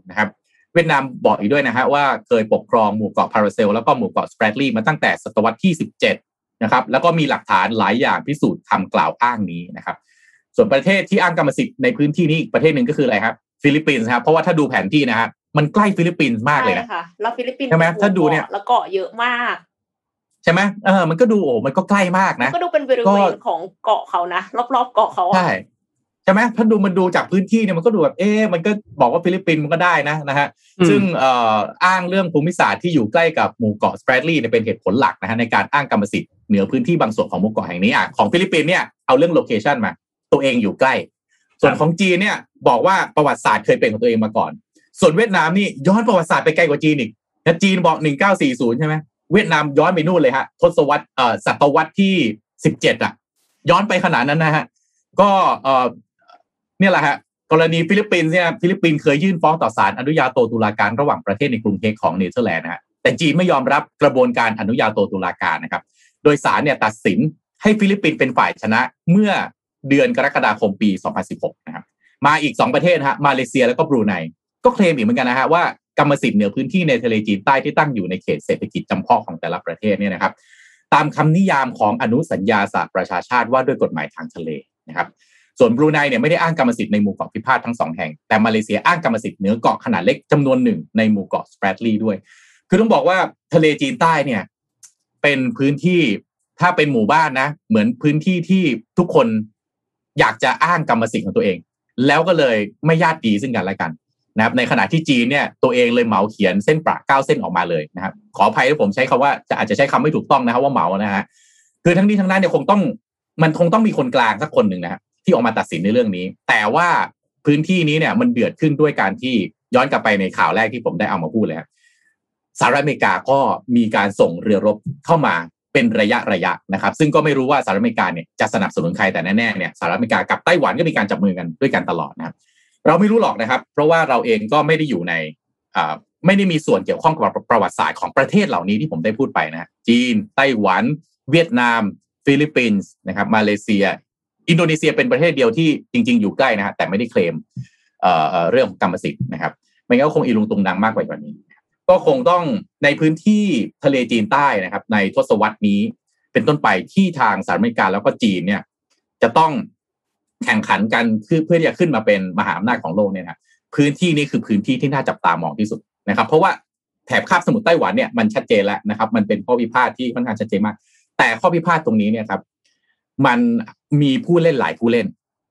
1940นะครับเวียดนามบอกอีกด้วยนะฮะว่าเคยปกครองหมู่เกาะพาราเซลแล้วก็หมู่เกาะสแปรดลีย์มาตั้งแต่ศตวรรษที่17นะครับแล้วก็มีหลักฐานหลายอย่างพิสูจน์คำกล่าวอ้างนี้นะครับส่วนประเทศที่อ้างกรรมสิทธิ์ในพื้นที่นี้อีกประเทศหนึ่งก็คืออะไรครับฟิลิปปินส์ครับเพราะว่าถ้าดูแผนที่นะครับมันใกล้ฟิลิปปินส์มากเลยนะใช่ค่ะแล้วฟิลิปปินส์ใช่ไหมถ้าดูเนี่ยแล้วเกาะเยอะมากใช่ไหมมันก็ดูโอ้มันก็ใกล้มากนะก็ดูเป็นบริเวณของเกาะเขานะรอบๆเกาะเขาใช่ใช่ไหมถ้าดูมันดูจากพื้นที่เนี่ยมันก็ดูแบบมันก็บอกว่าฟิลิปปินส์มันก็ได้นะฮะซึ่งอ้างเรื่องภูมิศาสตร์ที่อยู่ใกล้กับหมู่เกาะสแปรดลีย์เป็นเหตุผลหลักนะฮะในการอ้างกรรมสิทธิ์เหนือพื้นที่บางส่วนของหมู่เกาะแห่งนี้อ่ะของฟิลิปปินส์เนี่ยเอาเรื่องโลเคชั่นมาตัวเองอยู่ใกล้ส่วนของจีนเนี่ยบอกว่าประวัติศาสตร์เคยเป็นของตัวเองมาก่อนส่วนเวียดนามนี่ย้อนประวัติศาสตร์ไปไกลกว่าจีนอีกนะจีนบอก1940ใช่ไหมเวียดนามย้อนไปนู่นเลยฮะทศวรรษศตวรรษที่17อ่ะย้อนไปขนาดนั้นนะฮะก็เนี่ยแหละฮะ กรณีฟิลิปปินส์เนี่ยฟิลิปปินส์เคยยื่นฟ้องต่อศาลอนุญาโตตุลาการระหว่างประเทศในกรุงเฮกของเนเธอร์แลนด์นะฮะแต่จีนไม่ยอมรับกระบวนการอนุญาโตตุลาการนะครับโดยศาลเนี่ยตัดสินให้ฟิลิปปินส์เป็นฝ่ายชนะเมื่อเดือนกรกฎาคมปี2016นะครับมาอีก2ประเทศฮะมาเลเซียแล้วก็บรูไนก็เคลมอีกเหมือนกันนะฮะว่ากรรมสิทธิ์เหนือพื้นที่ในทะเลจีนใต้ที่ตั้งอยู่ในเขตเศรษฐกิจจำเพาะของแต่ละประเทศเนี่ยนะครับตามคำนิยามของอนุสัญญาสหประชาชาติว่าด้วยกฎหมายทางทะเลนะครับส่วนบรูไนเนี่ยไม่ได้อ้างกรรมสิทธิ์ในหมู่เกาะพิพาททั้ง2แห่งแต่มาเลเซียอ้างกรรมสิทธิ์เหนือเกาะขนาดเล็กจำนวนหนึ่งในหมู่เกาะสแปรดลีย์ด้วยคือต้องบอกว่าทะเลจีนใต้เนี่ยเป็นพื้นที่ถ้าเป็นหมู่บ้านนะเหมือนพื้นที่ที่ทุกคนอยากจะอ้างกรรมสิทธิ์ของตัวเองแล้วก็เลยไม่ญาติดีซึ่งกันและกันนะครับในขณะที่จีนเนี่ยตัวเองเลยเหมาเขียนเส้นประ9เส้นออกมาเลยนะครับขออภัยที่ผมใช้คำว่าอาจจะใช้คำไม่ถูกต้องนะครับว่าเหมานะฮะคือทั้งนี้ทั้งนั้นเนี่ยคงต้องมีคนกลางสักคนนึงนะฮะที่ออกมาตัดสินในเรื่องนี้แต่ว่าพื้นที่นี้เนี่ยมันเดือดขึ้นด้วยการที่ย้อนกลับไปในข่าวแรกที่ผมได้เอามาพูดเลยครับสหรัฐอเมริกาก็มีการส่งเรือรบเข้ามาเป็นระยะนะครับซึ่งก็ไม่รู้ว่าสหรัฐอเมริกาเนี่ยจะสนับสนุนใครแต่แน่ๆเนี่ยสหรัฐอเมริกากับไต้หวันก็มีการจับมือกันด้วยกันตลอดนะครับเราไม่รู้หรอกนะครับเพราะว่าเราเองก็ไม่ได้อยู่ในไม่ได้มีส่วนเกี่ยวข้องกับประวัติศาสตร์ของประเทศเหล่านี้ที่ผมได้พูดไปนะจีนไต้หวันเวียดนามฟิลิปปินส์นะครับมาเลเซียอินโดนีเซียเป็นประเทศเดียวที่จริงๆอยู่ใกล้นะฮะแต่ไม่ได้เคลมเรื่องกรรมสิทธิ์นะครับไม่งั้นก็คงอีลุงตุงดังมากกว่านี้ก็คงต้องในพื้นที่ทะเลจีนใต้นะครับในทศวรรษนี้เป็นต้นไปที่ทางสหรัฐอเมริกาแล้วก็จีนเนี่ยจะต้องแข่งขันกันเพื่อที่จะขึ้นมาเป็นมหาอำนาจของโลกเนี่ยนะพื้นที่นี้คือพื้นที่ที่น่าจับตามองที่สุดนะครับเพราะว่าแถบคาบสมุทรไต้หวันเนี่ยมันชัดเจนแล้วนะครับมันเป็นข้อพิพาทที่ค่อนข้างชัดเจนมากแต่ข้อพิพาทตรงนี้เนี่ยครับมันมีผู้เล่นหลายผู้เล่น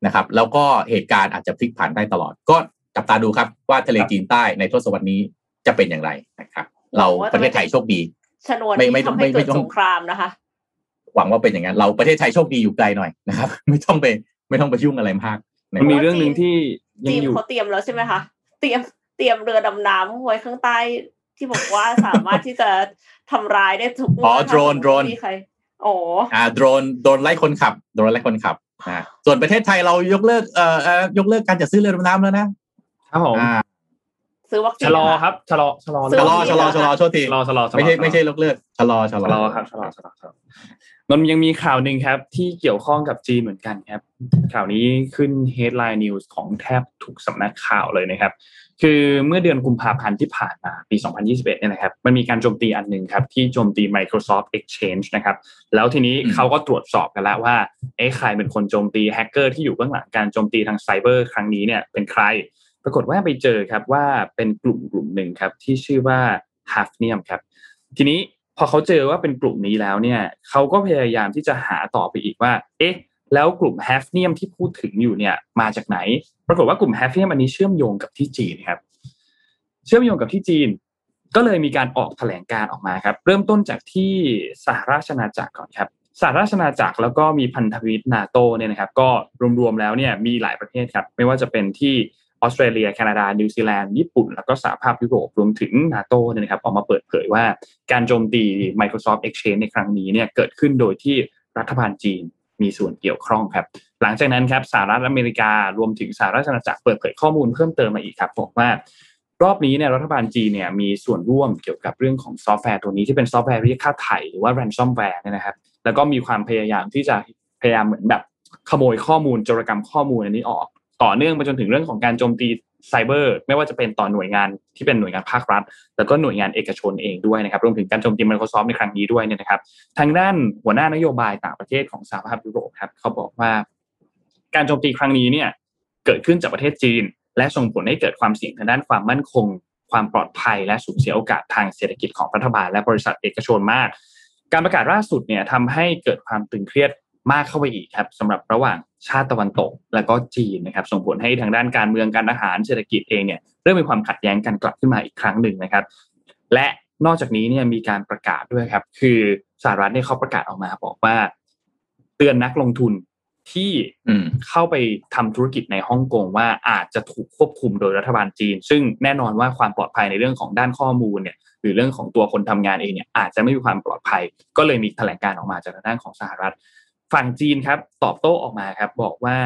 นะครับแล้วก็เหตุการณ์อาจจะพลิกผันได้ตลอดก็จับตาดูครับว่าทะเลจีนใต้ในทศวรรษนี้จะเป็นอย่างไรนะครับเราประเทศไทยโชคดีชนวนไม่ทำให้เกิดสงครามนะคะหวังว่าเป็นอย่างนั้นเราประเทศไทยโชคดีอยู่ไกลหน่อยนะครับไม่ต้องไปยุ่งอะไรมากมันมีเรื่องนึงที่จีนเขาเตรียมแล้วใช่ไหมคะเตรียมเรือดำน้ำไว้ข้างใต้ที่บอกว่าสามารถที่จะทำร้ายได้ทุกเมื่อโดรนใครโอ้โดรนไล่คนขับนะส่วนประเทศไทยเรายกเลิกการจัดซื้อเรือดำน้ำแล้วนะครับผมซื้อวัคซีนชะลอครับชะลอไม่ใช่ยกเลิกชะลอครับชะลอมันยังมีข่าวนึงครับที่เกี่ยวข้องกับจีนเหมือนกันครับข่าวนี้ขึ้น headline news ของแทบทุกสำนักข่าวเลยนะครับคือเมื่อเดือนกุมภาพันธ์ที่ผ่านมาปี2021เนี่ยนะครับมันมีการโจมตีอันนึงครับที่โจมตี Microsoft Exchange นะครับแล้วทีนี้เขาก็ตรวจสอบกันแล้วว่าไอ้ใครเป็นคนโจมตีแฮกเกอร์ที่อยู่เบื้องหลังการโจมตีทางไซเบอร์ครั้งนี้เนี่ยเป็นใครปรากฏว่าไปเจอครับว่าเป็นกลุ่มหนึ่งครับที่ชื่อว่าฮาฟเนียมครับทีนี้พอเขาเจอว่าเป็นกลุ่มนี้แล้วเนี่ยเขาก็พยายามที่จะหาต่อไปอีกว่าเอ๊ะแล้วกลุ่มฮาฟเนียมที่พูดถึงอยู่เนี่ยมาจากไหนปรากฏว่ากลุ่มฮาฟเนียมอันนี้เชื่อมโยงกับที่จีนครับเชื่อมโยงกับที่จีนก็เลยมีการออกแถลงการออกมาครับเริ่มต้นจากที่สหราชอาณาจักรก่อนครับสหราชอาณาจักรแล้วก็มีพันธมิตร NATO เนี่ยนะครับก็รวมๆแล้วเนี่ยมีหลายประเทศครับไม่ว่าจะเป็นที่ออสเตรเลียแคนาดานิวซีแลนด์ญี่ปุ่นแล้วก็สหภาพยุโรปรวมถึง NATO เนี่ยนะครับออกมาเปิดเผยว่าการโจมตี Microsoft Exchange ในครั้งนี้เนี่ยเกิดขึ้นโดยที่รัฐบาลจีนมีส่วนเกี่ยวข้องครับหลังจากนั้นครับสหรัฐอเมริการวมถึงสหราชอาณาจักรเปิดเผยข้อมูลเพิ่มเติมมาอีกครับบอกว่ารอบนี้เนี่ยรัฐบาลจีนเนี่ยมีส่วนร่วมเกี่ยวกับเรื่องของซอฟต์แวร์ตัวนี้ที่เป็นซอฟต์แวร์เรียกค่าไถ่หรือว่า ransomware เนี่ยนะครับแล้วก็มีความพยายามเหมือนแบบขโมยข้อมูลโจรกรรมข้อมูลอันนี้ออกต่อเนื่องไปจนถึงเรื่องของการโจมตีไซเบอร์ไม่ว่าจะเป็นต่อหน่วยงานที่เป็นหน่วยงานภาครัฐแล้วก็หน่วยงานเอกชนเองด้วยนะครับรวมถึงการโจมตี Microsoft ในครั้งนี้ด้วยเนี่ยนะครับทางด้านหัวหน้านโยบายต่างประเทศของสหภาพยุโรปครับเขาบอกว่าการโจมตีครั้งนี้เนี่ยเกิดขึ้นจากประเทศจีนและส่งผลให้เกิดความเสี่ยงทางด้านความมั่นคงความปลอดภัยและสูญเสียโอกาสทางเศรษฐกิจของรัฐบาลและบริษัทเอกชนมากการประกาศล่าสุดเนี่ยทำให้เกิดความตึงเครียดมากเข้าไปอีกครับสำหรับระหว่างชาติตะวันตกและก็จีนนะครับส่งผลให้ทางด้านการเมืองการอาหารเศรษฐกิจเองเนี่ยเริ่มมีความขัดแย้งกันกลับขึ้นมาอีกครั้งหนึ่งนะครับและนอกจากนี้เนี่ยมีการประกาศด้วยครับคือสหรัฐเนี่ยเขาประกาศออกมาบอกว่าเตือนนักลงทุนที่เข้าไปทำธุรกิจในฮ่องกงว่าอาจจะถูกควบคุมโดยรัฐบาลจีนซึ่งแน่นอนว่าความปลอดภัยในเรื่องของด้านข้อมูลเนี่ยหรือเรื่องของตัวคนทำงานเองเนี่ยอาจจะไม่มีความปลอดภัยก็เลยมีแถลงการออกมาจากทางด้านของสหรัฐฝั่งจีนครับตอบโต้ออกมาครับบอกว่า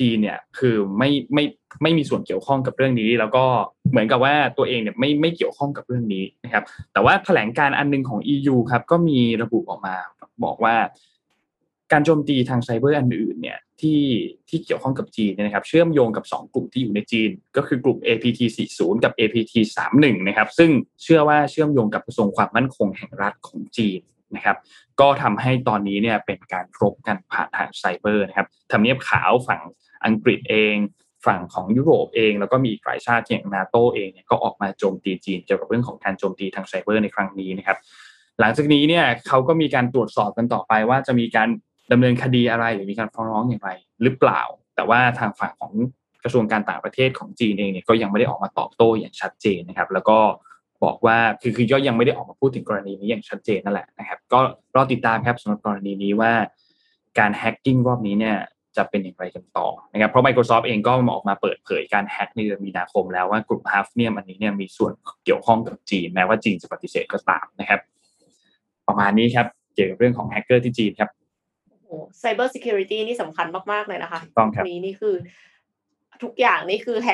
จีนเนี่ยคือไม่มีส่วนเกี่ยวข้องกับเรื่องนี้แล้วก็เหมือนกับว่าตัวเองเนี่ยไม่เกี่ยวข้องกับเรื่องนี้นะครับแต่ว่าแถลงการอันนึงของ EU ครับก็มีระบุออกมาบอกว่าการโจมตีทางไซเบอร์อันอื่นเนี่ยที่เกี่ยวข้องกับจีนนะครับเชื่อมโยงกับ2กลุ่มที่อยู่ในจีนก็คือกลุ่ม APT 40กับ APT 31นะครับซึ่งเชื่อว่าเชื่อมโยงกับกระทรวงความมั่นคงแห่งรัฐของจีนนะครับก็ทำให้ตอนนี้เนี่ยเป็นการรบกันผ่านทางไซเบอร์นะครับทำเนียบขาวฝั่งอังกฤษเองฝั่งของยุโรปเองแล้วก็มีอีกหลายชาติอย่าง NATO เองเนี่ยก็ออกมาโจมตีจีนเกี่ยวกับเรื่องของการโจมตีทางไซเบอร์ในครั้งนี้นะครับหลังจากนี้เนี่ยเขาก็มีการตรวจสอบกันต่อไปว่าจะมีการดำเนินคดีอะไรหรือมีการฟ้องร้องอย่างไรหรือเปล่าแต่ว่าทางฝั่งของกระทรวงการต่างประเทศของจีนเองเนี่ยก็ยังไม่ได้ออกมาตอบโต้อย่างชัดเจนนะครับแล้วก็บอกว่าคือก็ยังไม่ได้ออกมาพูดถึงกรณีนี้อย่างชัดเจนนั่นแหละนะครับก็รอติดตามครับสำหรับกรณีนี้ว่าการแฮกกิ้งรอบนี้เนี่ยจะเป็นอย่างไรกันต่อนะครับเพราะ Microsoft เองก็ออกมาเปิดเผยการแฮกในเดือนมีนาคมแล้วว่ากลุ่มฮาฟเนี่ยอันนี้เนี่ยมีส่วนเกี่ยวข้องกับจีนแม้ว่าจีนจะปฏิเสธก็ตามนะครับประมาณนี้ครับเกี่ยวกับเรื่องของแฮกเกอร์ที่จีนครับโอ้ Cyber Security นี่สำคัญมากๆเลยนะคะนี่คือทุกอย่างนี่คือแ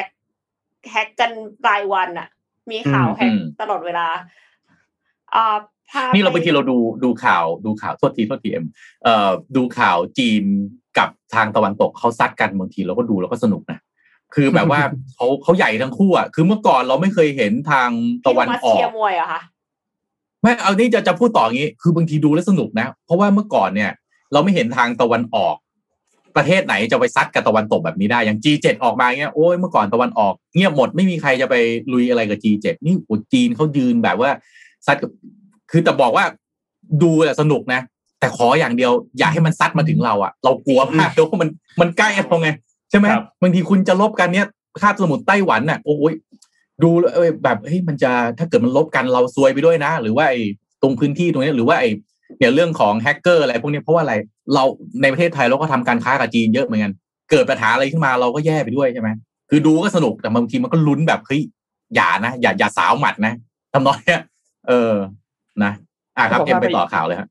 ฮกกันรายวันอะมีข่าวแฮกตลอดเวลานี่เราบางทีเราดูข่าวโทษทีดูข่าวจีนกับทางตะวันตกเขาซัดกันบางทีเราก็ดูแล้วก็สนุกนะคือแบบว่าเขาใหญ่ทั้งคู่อ่ะคือเมื่อก่อนเราไม่เคยเห็นทางตะวันออกไม่เอานี่จะพูดต่ออย่างงี้คือบางทีดูแล้วสนุกนะเพราะว่าเมื่อก่อนเนี่ยเราไม่เห็นทางตะวันออกประเทศไหนจะไปซัดกับตะวันตกแบบนี้ได้อย่าง G7 ออกมาเงี้ยโอ้ยเมื่อก่อนตะวันออกเงียบหมดไม่มีใครจะไปลุยอะไรกับ G7 นี่โอ้จีนเขายืนแบบว่าซัดคือแต่บอกว่าดูแหละสนุกนะแต่ขออย่างเดียวอย่าให้มันซัดมาถึงเราอ่ะเรากลัวมากเพราะมันใกล้เราไงใช่ไหมบางทีคุณจะลบกันเนี้ยคาบสมุทรไต้หวันน่ะโอ้ยดูแบบเฮ้ยมันจะถ้าเกิดมันลบกันเราซวยไปด้วยนะหรือว่าไอ้ตรงพื้นที่ตรงนี้หรือว่าไอ้เนี่ยเรื่องของแฮกเกอร์อะไรพวกนี้เพราะว่าอะไรเราในประเทศไทยเราก็ทำการค้ากับจีนเยอะเหมือนกันเกิดปัญหาอะไรขึ้นมาเราก็แย่ไปด้วยใช่ไหมคือดูก็สนุกแต่บางทีมันก็ลุ้นแบบเฮ้ยอย่านะอย่าสาวหมัดนะทำนองเนี้ยนะครับเอ็มไปต่อข่าวเลยครับ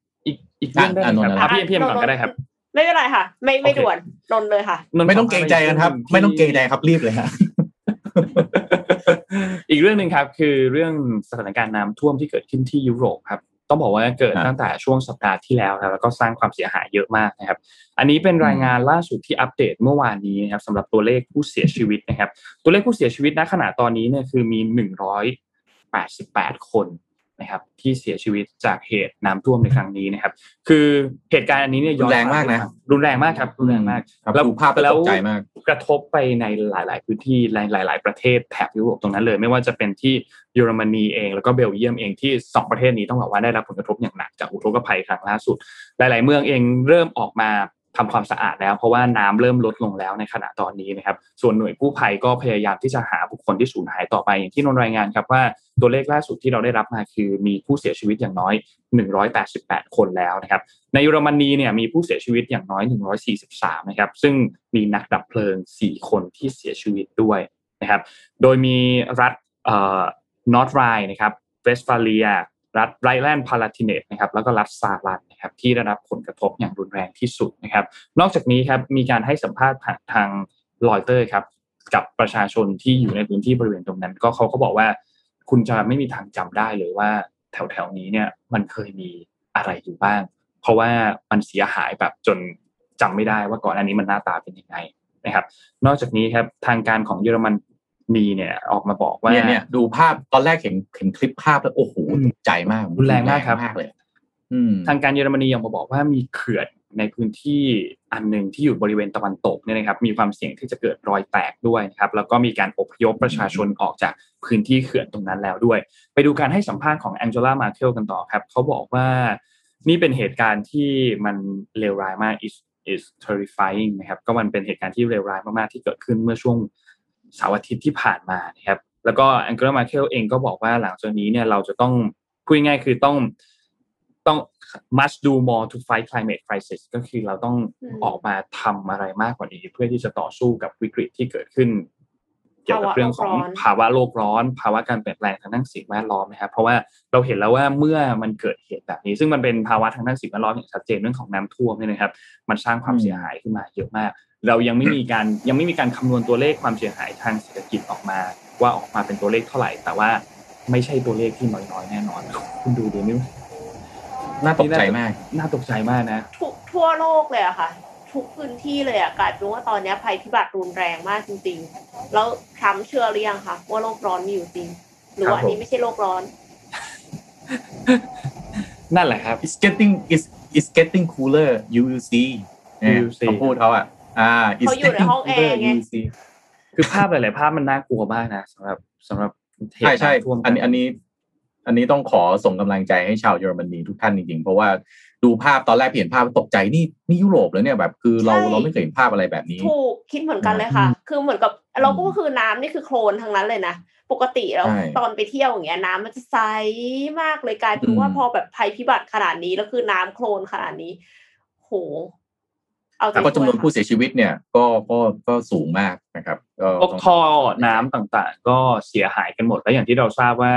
อีกเรื่องนึงครับพี่เอ็มก่อนก็ได้ครับไม่เป็นไรค่ะไม่ด่วนลนเลยค่ะไม่ต้องเกรงใจกันครับไม่ต้องเกรงใจครับรีบเลยครับอีกเรื่องนึงครับคือเรื่องสถานการณ์น้ำท่วมที่เกิดขึ้นที่ยุโรปครับต้องบอกว่าเกิดตั้งแต่ช่วงสัปดาห์ที่แล้วนะแล้วก็สร้างความเสียหายเยอะมากนะครับอันนี้เป็นรายงานล่าสุดที่อัปเดตเมื่อวานนี้นะครับสำหรับตัวเลขผู้เสียชีวิตนะครับตัวเลขผู้เสียชีวิตณขณะตอนนี้เนี่ยคือมี188คนนะครับที่เสียชีวิตจากเหตุน้ำท่วมในครั้งนี้นะครับคือเหตุการณ์อันนี้เนี่ยรุนแรงมากนะรุนแรงมากครับรุนแรงมากแล้วภาพแล้วกระทบไปในหลายๆพื้นที่หลายประเทศแถบยุโรปตรงนั้นเลยไม่ว่าจะเป็นที่เยอรมนีเองแล้วก็เบลเยียมเองที่2ประเทศนี้ต้องบอกว่าได้รับผลกระทบอย่างหนักจากอุทกภัยครั้งล่าสุดหลายๆเมืองเองเริ่มออกมาทำความสะอาดแล้วเพราะว่าน้ำเริ่มลดลงแล้วในขณะตอนนี้นะครับส่วนหน่วยกู้ภัยก็พยายามที่จะหาบุคคลที่สูญหายต่อไปอย่างที่นนท์รายงานครับว่าตัวเลขล่าสุดที่เราได้รับมาคือมีผู้เสียชีวิตอย่างน้อย188คนแล้วนะครับในเยอรมนีเนี่ยมีผู้เสียชีวิตอย่างน้อย143นะครับซึ่งมีนักดับเพลิง4คนที่เสียชีวิตด้วยนะครับโดยมีรัฐนอร์ทไรน์นะครับเวสต์ฟาเลียรัฐไรแลนด์พาลาทิเนตนะครับแล้วก็รัฐซาร์ลันนะครับที่ได้รับผลกระทบอย่างรุนแรงที่สุดนะครับนอกจากนี้ครับมีการให้สัมภาษณ์ผ่านทางรอยเตอร์ครับกับประชาชนที่อยู่ในพื้นที่บริเวณตรงนั้นก็เขาก็บอกว่าคุณจะไม่มีทางจำได้เลยว่าแถวๆนี้เนี่ยมันเคยมีอะไรอยู่บ้างเพราะว่ามันเสียหายแบบจนจำไม่ได้ว่าก่อนอันนี้มันหน้าตาเป็นยังไงนะครับนอกจากนี้ครับทางการของเยอรมันมีเนี่ยออกมาบอกว่าเนี่ยดูภาพตอนแรกเห็นคลิปภาพแล้วโอ้โหตกใจมากรุนแรงมากครับเลยทางการเยอรมนียังมาบอกว่ามีเขื่อนในพื้นที่อันนึงที่อยู่บริเวณตะวันตกเนี่ยนะครับมีความเสี่ยงที่จะเกิดรอยแตกด้วยนะครับแล้วก็มีการอพยพประชาชนออกจากพื้นที่เขื่อนตรงนั้นแล้วด้วยไปดูการให้สัมภาษณ์ของแองเจล่ามาเคิลกันต่อครับเขาบอกว่านี่เป็นเหตุการณ์ที่มันเลวร้ายมาก is terrifying นะครับก็มันเป็นเหตุการณ์ที่เลวร้ายมากๆที่เกิดขึ้นเมื่อช่วงเสาร์อาทิตย์ที่ผ่านมานะครับแล้วก็แองเจล่า มาเคิลเองก็บอกว่าหลังจากนี้เนี่ยเราจะต้องพูดง่ายคือต้อง must do more to fight climate crisis ก็คือเราต้องออกมาทำอะไรมากกว่านี้เพื่อที่จะต่อสู้กับวิกฤตที่เกิดขึ้นเกี่ยวกับเรื่องของภาวะโลกร้อนภาวะการเปลี่ยนแปลงทางด้านสิ่งแวดล้อมนะครับเพราะว่าเราเห็นแล้วว่าเมื่อมันเกิดเหตุแบบนี้ซึ่งมันเป็นภาวะทางด้านสิ่งแวดล้อมอย่างชัดเจนเรื่องของน้ำท่วมเนี่ยนะครับมันสร้างความเสียหายขึ้นมาเยอะมาก เรายังไม่มีการคำนวณตัวเลขความเสียหายทางเศรษฐกิจออกมาว่าออกมาเป็นตัวเลขเท่าไหร่แต่ว่าไม่ใช่ตัวเลขที่น้อยๆแน่นอนคุณดูนี่น่าตกใจมากน่าตกใจมากนะทั่วโลกเลยอะค่ะทุกพื้นที่เลยอะกลายเป็นว่าตอนนี้ภัยพิบัติรุนแรงมากจริงๆแล้วทรัมป์เชื่อหรือยังคะว่าโลกร้อนมีอยู่จริงหรือว่าอันนี้ไม่ใช่โลกร้อนนั่นแหละครับ it's getting cooler you will see เขาพูดเขาอะเขาอยู่ในห้องแอร์ไงคือภาพหลายๆภาพมันน่ากลัวมากนะสำหรับใช่อันนี้ต้องขอส่งกำลังใจให้ชาวเยอรมนีทุกท่านจริงๆเพราะว่าดูภาพตอนแรกเห็นภาพตกใจนี่ยุโรปแล้วเนี่ยแบบคือเราไม่เคยเห็นภาพอะไรแบบนี้ถูกคิดเหมือนกันเลยค่ะคือเหมือนกับเราก็คือน้ำนี่คือโคลนทั้งนั้นเลยนะปกติแล้วตอนไปเที่ยวอย่างเงี้ยน้ำมันจะใสมากเลยกลายเป็นว่าพอแบบภัยพิบัติขนาดนี้แล้วคือน้ำโคลนขนาดนี้โหแล้วก็จำนวนผู้เสียชีวิตเนี่ยก็สูงมากนะครับพวกท่อน้ำต่างๆก็เสียหายกันหมดแล้วอย่างที่เราทราบว่า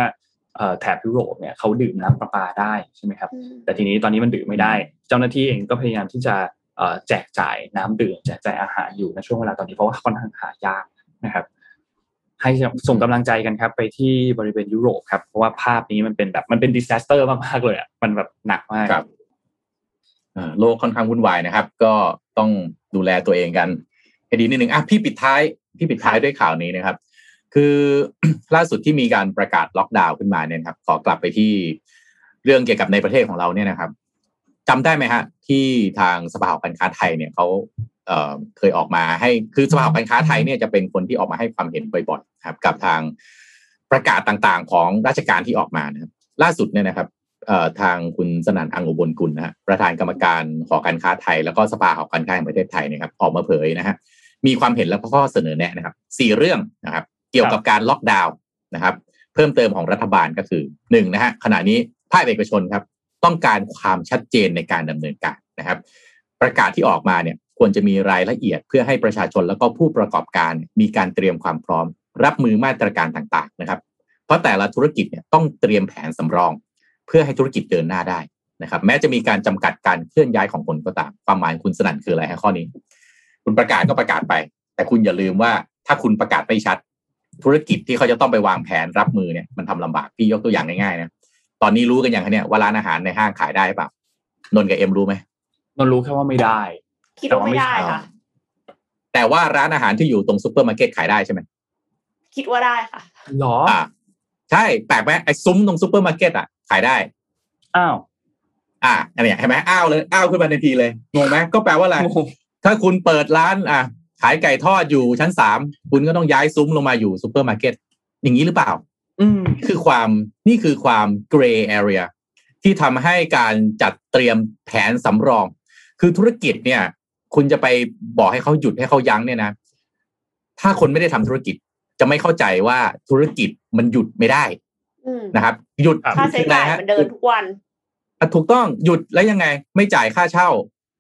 แถบยุโรปเนี่ยเขาดื่มน้ำประปาได้ใช่ไหมครับแต่ทีนี้ตอนนี้มันดื่มไม่ได้เจ้าหน้าที่เองก็พยายามที่จะแจกจ่ายน้ำดื่มแจกจ่ายอาหารอยู่ในช่วงเวลาตอนนี้เพราะว่าค่อนข้างหายากนะครับให้ส่งกำลังใจกันครับไปที่บริเวณยุโรปครับเพราะว่าภาพนี้มันเป็นดิซาสเตอร์มากๆเลยอ่ะมันแบบหนักมากโลกค่อนข้างวุ่นวายนะครับก็ต้องดูแลตัวเองกันให้ดีนิดนึงอ่ะพี่ปิดท้ายด้วยข่าวนี้นะครับคือล่าสุดที่มีการประกาศล็อกดาวน์ขึ้นมาเนี่ยครับขอกลับไปที่เรื่องเกี่ยวกับในประเทศของเราเนี่ยนะครับจำได้ไหมฮะที่ทางสภาหอการค้าไทยเนี่ยเขาเคยออกมาให้คือสภาหอการค้าไทยเนี่ยจะเป็นคนที่ออกมาให้ความเห็นบ่อยๆครับกับทางประกาศต่างๆของราชการที่ออกมานะครับล่าสุดเนี่ยนะครับทางคุณสนั่นอังอุบลกุลนะฮะประธานกรรมการหอการค้าไทยแล้วก็สภาหอการค้าแห่งประเทศไทยนะครับออกมาเผยนะฮะมีความเห็นและข้อเสนอแนะนะครับ4เรื่องนะครับเกี่ยวกับการล็อกดาวน์นะครับเพิ่มเติมของรัฐบาลก็คือ1นะฮะขณะนี้ภาคเอกชนครับต้องการความชัดเจนในการดำเนินการนะครับประกาศที่ออกมาเนี่ยควรจะมีรายละเอียดเพื่อให้ประชาชนแล้วก็ผู้ประกอบการมีการเตรียมความพร้อมรับมือมาตรการต่างๆนะครับเพราะแต่ละธุรกิจเนี่ยต้องเตรียมแผนสำรองเพื่อให้ธุรกิจเดินหน้าได้นะครับแม้จะมีการจำกัดการเคลื่อนย้ายของคนก็ตามความหมายคุณสนั่นคืออะไรฮะข้อนี้คุณประกาศก็ประกาศไปแต่คุณอย่าลืมว่าถ้าคุณประกาศไม่ชัดธุรกิจที่เขาจะต้องไปวางแผนรับมือเนี่ยมันทำลำบากพี่ยกตัวอย่างง่ายๆนะตอนนี้รู้กันอย่างคะเนี่ยว่าร้านอาหารในห้างขายได้ป่ะนนกับเอ็มรู้ไหมนนรู้แค่ว่าไม่ได้คิดว่าไม่ได้ค่ะแต่ว่าร้านอาหารที่อยู่ตรงซุปเปอร์มาร์เก็ตขายได้ใช่ไหมคิดว่าได้ค่ะหรอใช่แปลกไหมไอ้ซุ้มตรงซุปเปอร์มาร์เก็ตอ่ะขายได้อ้าวอันนี้เห็นไหมอ้าวเลยอ้าวขึ้นมาในทีเลยงงไหมก็แปลว่าอะไรถ้าคุณเปิดร้านขายไก่ทอดอยู่ชั้น3คุณก็ต้องย้ายซุ้มลงมาอยู่ซุปเปอร์มาร์เก็ตอย่างนี้หรือเปล่านี่คือความเกรย์แอเรียที่ทำให้การจัดเตรียมแผนสำรองคือธุรกิจเนี่ยคุณจะไปบอกให้เขาหยุดให้เขายั้งเนี่ยนะถ้าคนไม่ได้ทำธุรกิจจะไม่เข้าใจว่าธุรกิจมันหยุดไม่ได้นะครับหยุดค่าใช้จ่ายมันเดินทุกวันถูกต้องหยุดแล้วยังไงไม่จ่ายค่าเช่า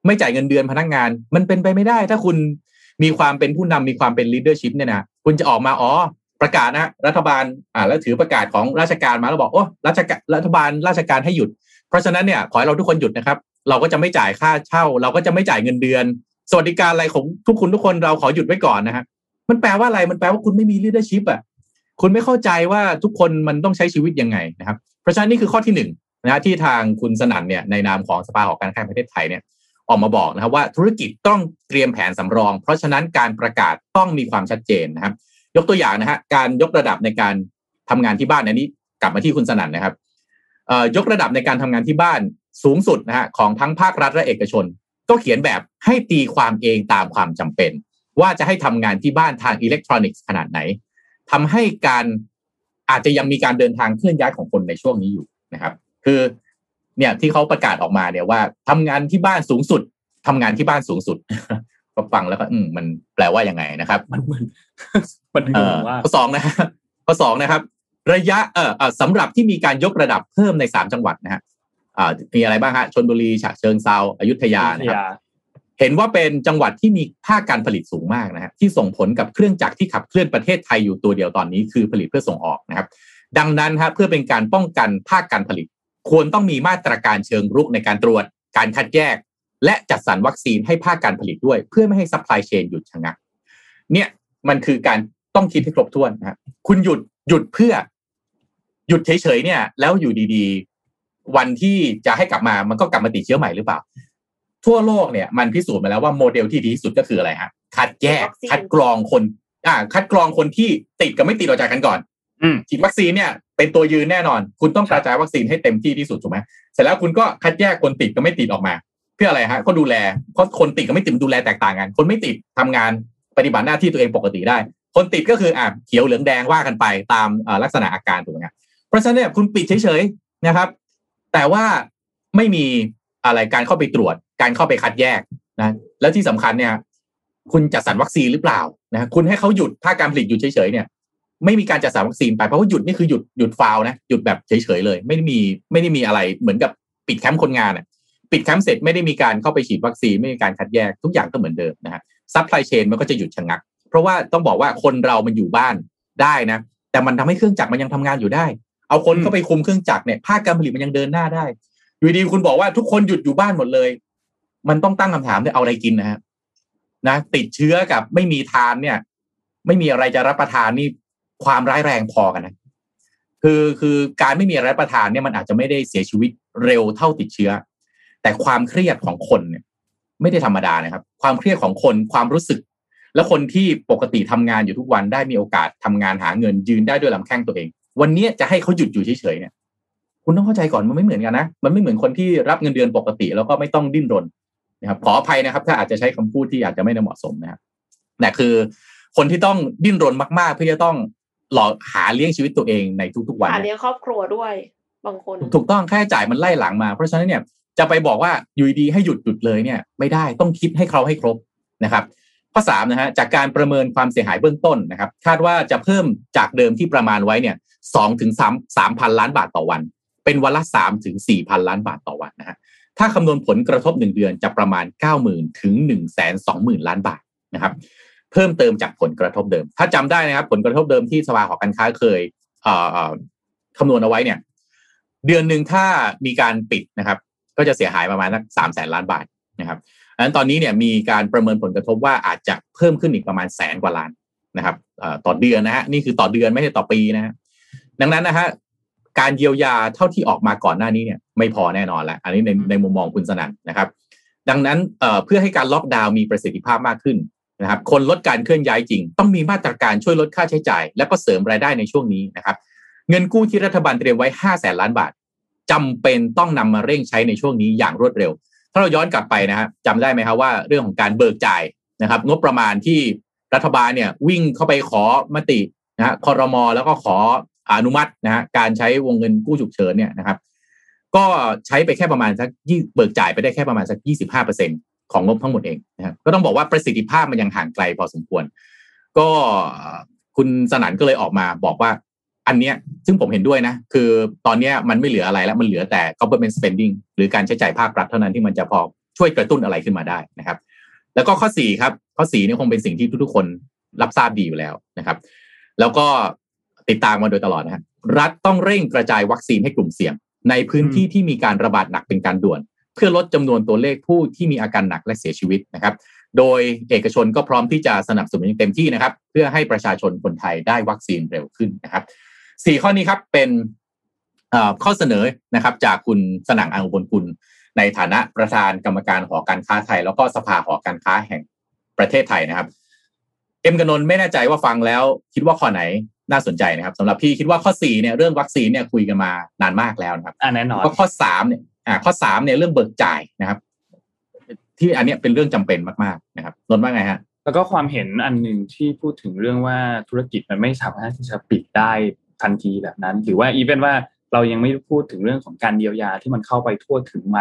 ไม่จ่ายเงินเดือนพนักงานมันเป็นไปไม่ได้ถ้าคุณมีความเป็นผู้นำมีความเป็น leadership เนี่ยนะคุณจะออกมาประกาศนะรัฐบาลแล้วถือประกาศของราชการมาแล้วบอกโอ้รัฐบาลราชการให้หยุดเพราะฉะนั้นเนี่ยขอให้เราทุกคนหยุดนะครับเราก็จะไม่จ่ายค่าเช่าเราก็จะไม่จ่ายเงินเดือนสวัสดิการอะไรของทุกคนเราขอหยุดไว้ก่อนนะฮะมันแปลว่าอะไรมันแปลว่าคุณไม่มี leadership อ่ะคุณไม่เข้าใจว่าทุกคนมันต้องใช้ชีวิตยังไงนะครับเพราะฉะนั้นนี่คือข้อที่1 นะที่ทางคุณสนั่นเนี่ยในนามของสภาหอการค้าแห่งประเทศไทยเนี่ยออกมาบอกนะครับว่าธุรกิจต้องเตรียมแผนสำรองเพราะฉะนั้นการประกาศต้องมีความชัดเจนนะครับยกตัวอย่างนะฮะการยกระดับในการทำงานที่บ้านอันนี้กลับมาที่คุณสนั่นนะครับยกระดับในการทำงานที่บ้านสูงสุดนะฮะของทั้งภาครัฐและเอกชนก็เขียนแบบให้ตีความเองตามความจำเป็นว่าจะให้ทำงานที่บ้านทางอิเล็กทรอนิกส์ขนาดไหนทำให้การอาจจะยังมีการเดินทางเคลื่อนย้ายของคนในช่วงนี้อยู่นะครับคือเนี่ยที่เขาประกาศออกมาเนี่ยว่าทำงานที่บ้านสูงสุด ก็ฟังแล้วก็มันแปลว่ายังไงนะครับมันว่า2นะฮะข้อ2นะครับระยะสำหรับที่มีการยกระดับเพิ่มใน3จังหวัดนะฮะมีอะไรบ้างฮะชลบุรีฉะเชิงเทราอยุธยานะครับเห็นว่าเป็นจังหวัดที่มีภาคการผลิตสูงมากนะฮะที่ส่งผลกับเครื่องจักรที่ขับเคลื่อนประเทศไทยอยู่ตัวเดียวตอนนี้คือผลิตเพื่อส่งออกนะครับดังนั้นฮะเพื่อเป็นการป้องกันภาคการผลิตควรต้องมีมาตรการเชิงรุกในการตรวจการคัดแยก และจัดสรรวัคซีนให้ภาคการผลิตด้วยเพื่อไม่ให้ซัพพลายเชนหยุดชะงักเนี่ยมันคือการต้องคิดให้ครบถ้วนนะคุณหยุดเพื่อหยุดเฉยๆเนี่ยแล้วอยู่ดีๆวันที่จะให้กลับมามันก็กลับมาติดเชื้อใหม่หรือเปล่าทั่วโลกเนี่ยมันพิสูจน์มาแล้วว่าโมเดลที่ดีที่สุดก็คืออะไรฮะคัดกรองคนที่ติดกับไม่ติดออกจากกันก่อนฉีดวัคซีนเนี่ยเป็นตัวยืนแน่นอนคุณต้องกระจายวัคซีนให้เต็มที่ที่สุดถูกไหมเสร็จแล้วคุณก็คัดแยกคนติดกับไม่ติดออกมาเพื่ออะไรฮะก็ดูแลเพราะคนติดกับไม่ติดดูแลแตกต่างกันคนไม่ติดทำงานปฏิบัติหน้าที่ตัวเองปกติได้คนติดก็คือเขียวเหลืองแดงว่ากันไปตามลักษณะอาการถูกไหมครับเพราะฉะนั้นเนี่ยคุณปิดเฉยๆนะครับแต่ว่าไม่มีอะไรการเข้าไปตรวจการเข้าไปคัดแยกนะแล้วที่สำคัญเนี่ยคุณจัดสรรวัคซีนหรือเปล่านะคุณให้เขาหยุดภาคการผลิตหยุดเฉยๆเนี่ยไม่มีการจัดสรรวัคซีนไปเพราะว่าหยุดนี่คือหยุดฟาวนะหยุดแบบเฉยๆเลยไม่ได้มีอะไรเหมือนกับปิดแคมป์คนงานอ่ะปิดแคมป์เสร็จไม่ได้มีการเข้าไปฉีดวัคซีนไม่มีการคัดแยกทุกอย่างก็เหมือนเดิมนะฮะซัพพลายเชนมันก็จะหยุดชะงักเพราะว่าต้องบอกว่าคนเรามันอยู่บ้านได้นะแต่มันทำให้เครื่องจักรมันยังทำงานอยู่ได้เอาคนเข้าไปคุมเครื่องจักรเนี่ยภาคการผลิตมันยังเดินหน้าได้อยู่ดีคุณบอกว่าทุกคนหยุดอยู่บ้านหมดเลยมันต้องตั้งคำถามด้วยเอาอะไรกินนะฮะนะติดเชื้อกับไม่มีทานเนี่ยไม่มีอะไรจะรับประทานนี่ความร้ายแรงพอกันนะคือการไม่มีอะไรรับประทานเนี่ยมันอาจจะไม่ได้เสียชีวิตเร็วเท่าติดเชื้อแต่ความเครียดของคนเนี่ยไม่ได้ธรรมดานะครับความเครียดของคนความรู้สึกและคนที่ปกติทำงานอยู่ทุกวันได้มีโอกาสทำงานหาเงินยืนได้ด้วยลำแข้งตัวเองวันนี้จะให้เขาหยุดอยู่เฉยๆเนี่ยคุณต้องเข้าใจก่อนมันไม่เหมือนกันนะมันไม่เหมือนคนที่รับเงินเดือนปกติแล้วก็ไม่ต้องดิ้นรนนะครับขออภัยนะครับถ้าอาจจะใช้คำพูดที่อาจจะไม่เหมาะสมนะครับแต่คือคนที่ต้องดิ้นรนมากๆเพื่อจะต้องหล่อหาเลี้ยงชีวิตตัวเองในทุกๆวันหาเลี้ยงครอบครัวด้วยบางคนถูกต้องค่าใช้จ่ายมันไล่หลังมาเพราะฉะนั้นเนี่ยจะไปบอกว่าอยู่ดีให้หยุดเลยเนี่ยไม่ได้ต้องคิดให้เขาให้ครบนะครับข้อ3นะฮะจากการประเมินความเสียหายเบื้องต้นนะครับคาดว่าจะเพิ่มจากเดิมที่ประมาณไว้เนี่ย 2-3,000 ล้านบาทต่อวันเป็นวันละ 3-4,000 ล้านบาทต่อวันนะฮะถ้าคำนวณผลกระทบ1เดือนจะประมาณ 90,000 ถึง 120,000 ล้านบาทนะครับเพิ่มเติมจากผลกระทบเดิมถ้าจำได้นะครับผลกระทบเดิมที่สภาหอการค้าเคยคำนวณเอาไว้เนี่ยเดือนหนึ่งถ้ามีการปิดนะครับก็จะเสียหายประมาณ 300,000 ล้านบาทนะครับอันนั้นตอนนี้เนี่ยมีการประเมินผลกระทบว่าอาจจะเพิ่มขึ้นอีกประมาณแสนกว่าล้านนะครับต่อเดือนนะฮะนี่คือต่อเดือนไม่ใช่ต่อปีนะฮะดังนั้นนะฮะการเยียวยาเท่าที่ออกมาก่อนหน้านี้เนี่ยไม่พอแน่นอนละอันนี้ในมุมมองคุณสนั่นนะครับดังนั้นเพื่อให้การล็อกดาวน์มีประสิทธิภาพมากขึ้นนะครับคนลดการเคลื่อนย้ายจริงต้องมีมาตรการช่วยลดค่าใช้จ่ายและก็เสริมรายได้ในช่วงนี้นะครับเงินกู้ที่รัฐบาลเตรียมไว้ 500,000 ล้านบาทจำเป็นต้องนำมาเร่งใช้ในช่วงนี้อย่างรวดเร็วถ้าเราย้อนกลับไปนะฮะจำได้ไหมครับว่าเรื่องของการเบิกจ่ายนะครับงบประมาณที่รัฐบาลเนี่ยวิ่งเข้าไปขอมตินะฮะครม.แล้วก็ขออนุมัตินะฮะการใช้วงเงินกู้ฉุกเฉินเนี่ยนะครับก็ใช้ไปแค่ประมาณสักเบิกจ่ายไปได้แค่ประมาณสัก 25% ของงบทั้งหมดเองนะครับก็ต้องบอกว่าประสิทธิภาพมันยังห่างไกลพอสมควรก็คุณสนั่นก็เลยออกมาบอกว่าอันเนี้ยซึ่งผมเห็นด้วยนะคือตอนเนี้ยมันไม่เหลืออะไรแล้วมันเหลือแต่ government spending หรือการใช้จ่ายภาครัฐเท่านั้นที่มันจะพอช่วยกระตุ้นอะไรขึ้นมาได้นะครับแล้วก็ข้อ4ครับข้อ4เนี่ยคงเป็นสิ่งที่ทุกๆคนรับทราบดีอยู่แล้วนะครับแล้วก็ติดตามมาโดยตลอดนะฮะรัฐต้องเร่งกระจายวัคซีนให้กลุ่มเสี่ยงในพื้นที่ที่มีการระบาดหนักเป็นการด่วนเพื่อลดจำนวนตัวเลขผู้ที่มีอาการหนักและเสียชีวิตนะครับโดยเอกชนก็พร้อมที่จะสนับสนุนอย่างเต็มที่นะครับเพื่อให้ประชาชนคนไทยได้วัคซีนเร็วขึ้นนะครับ4ข้อนี้ครับเป็นข้อเสนอนะครับจากคุณสนั่งอังอุบลกุลในฐานะประธานกรรมการหอการค้าไทยแล้วก็สภาหอการค้าแห่งประเทศไทยนะครับเอ็มกนนท์ไม่แน่ใจว่าฟังแล้วคิดว่าข้อไหนน่าสนใจนะครับสำหรับพี่คิดว่าข้อ4เนี่ยเรื่องวัคซีนเนี่ยคุยกันมานานมากแล้วนะครับแน่นอนข้อ3เนี่ยข้อ3เนี่ยเรื่องเบิกจ่ายนะครับที่อันเนี้ยเป็นเรื่องจำเป็นมากๆนะครับนนท์ว่าไงฮะแล้วก็ความเห็นอันนึงที่พูดถึงเรื่องว่าธุรกิจมันไม่สามารถที่จะปิดได้ทันทีแบบนั้นหรือว่าอีเวนต์ว่าเรายังไม่พูดถึงเรื่องของการเยียวยาที่มันเข้าไปทั่วถึงไหม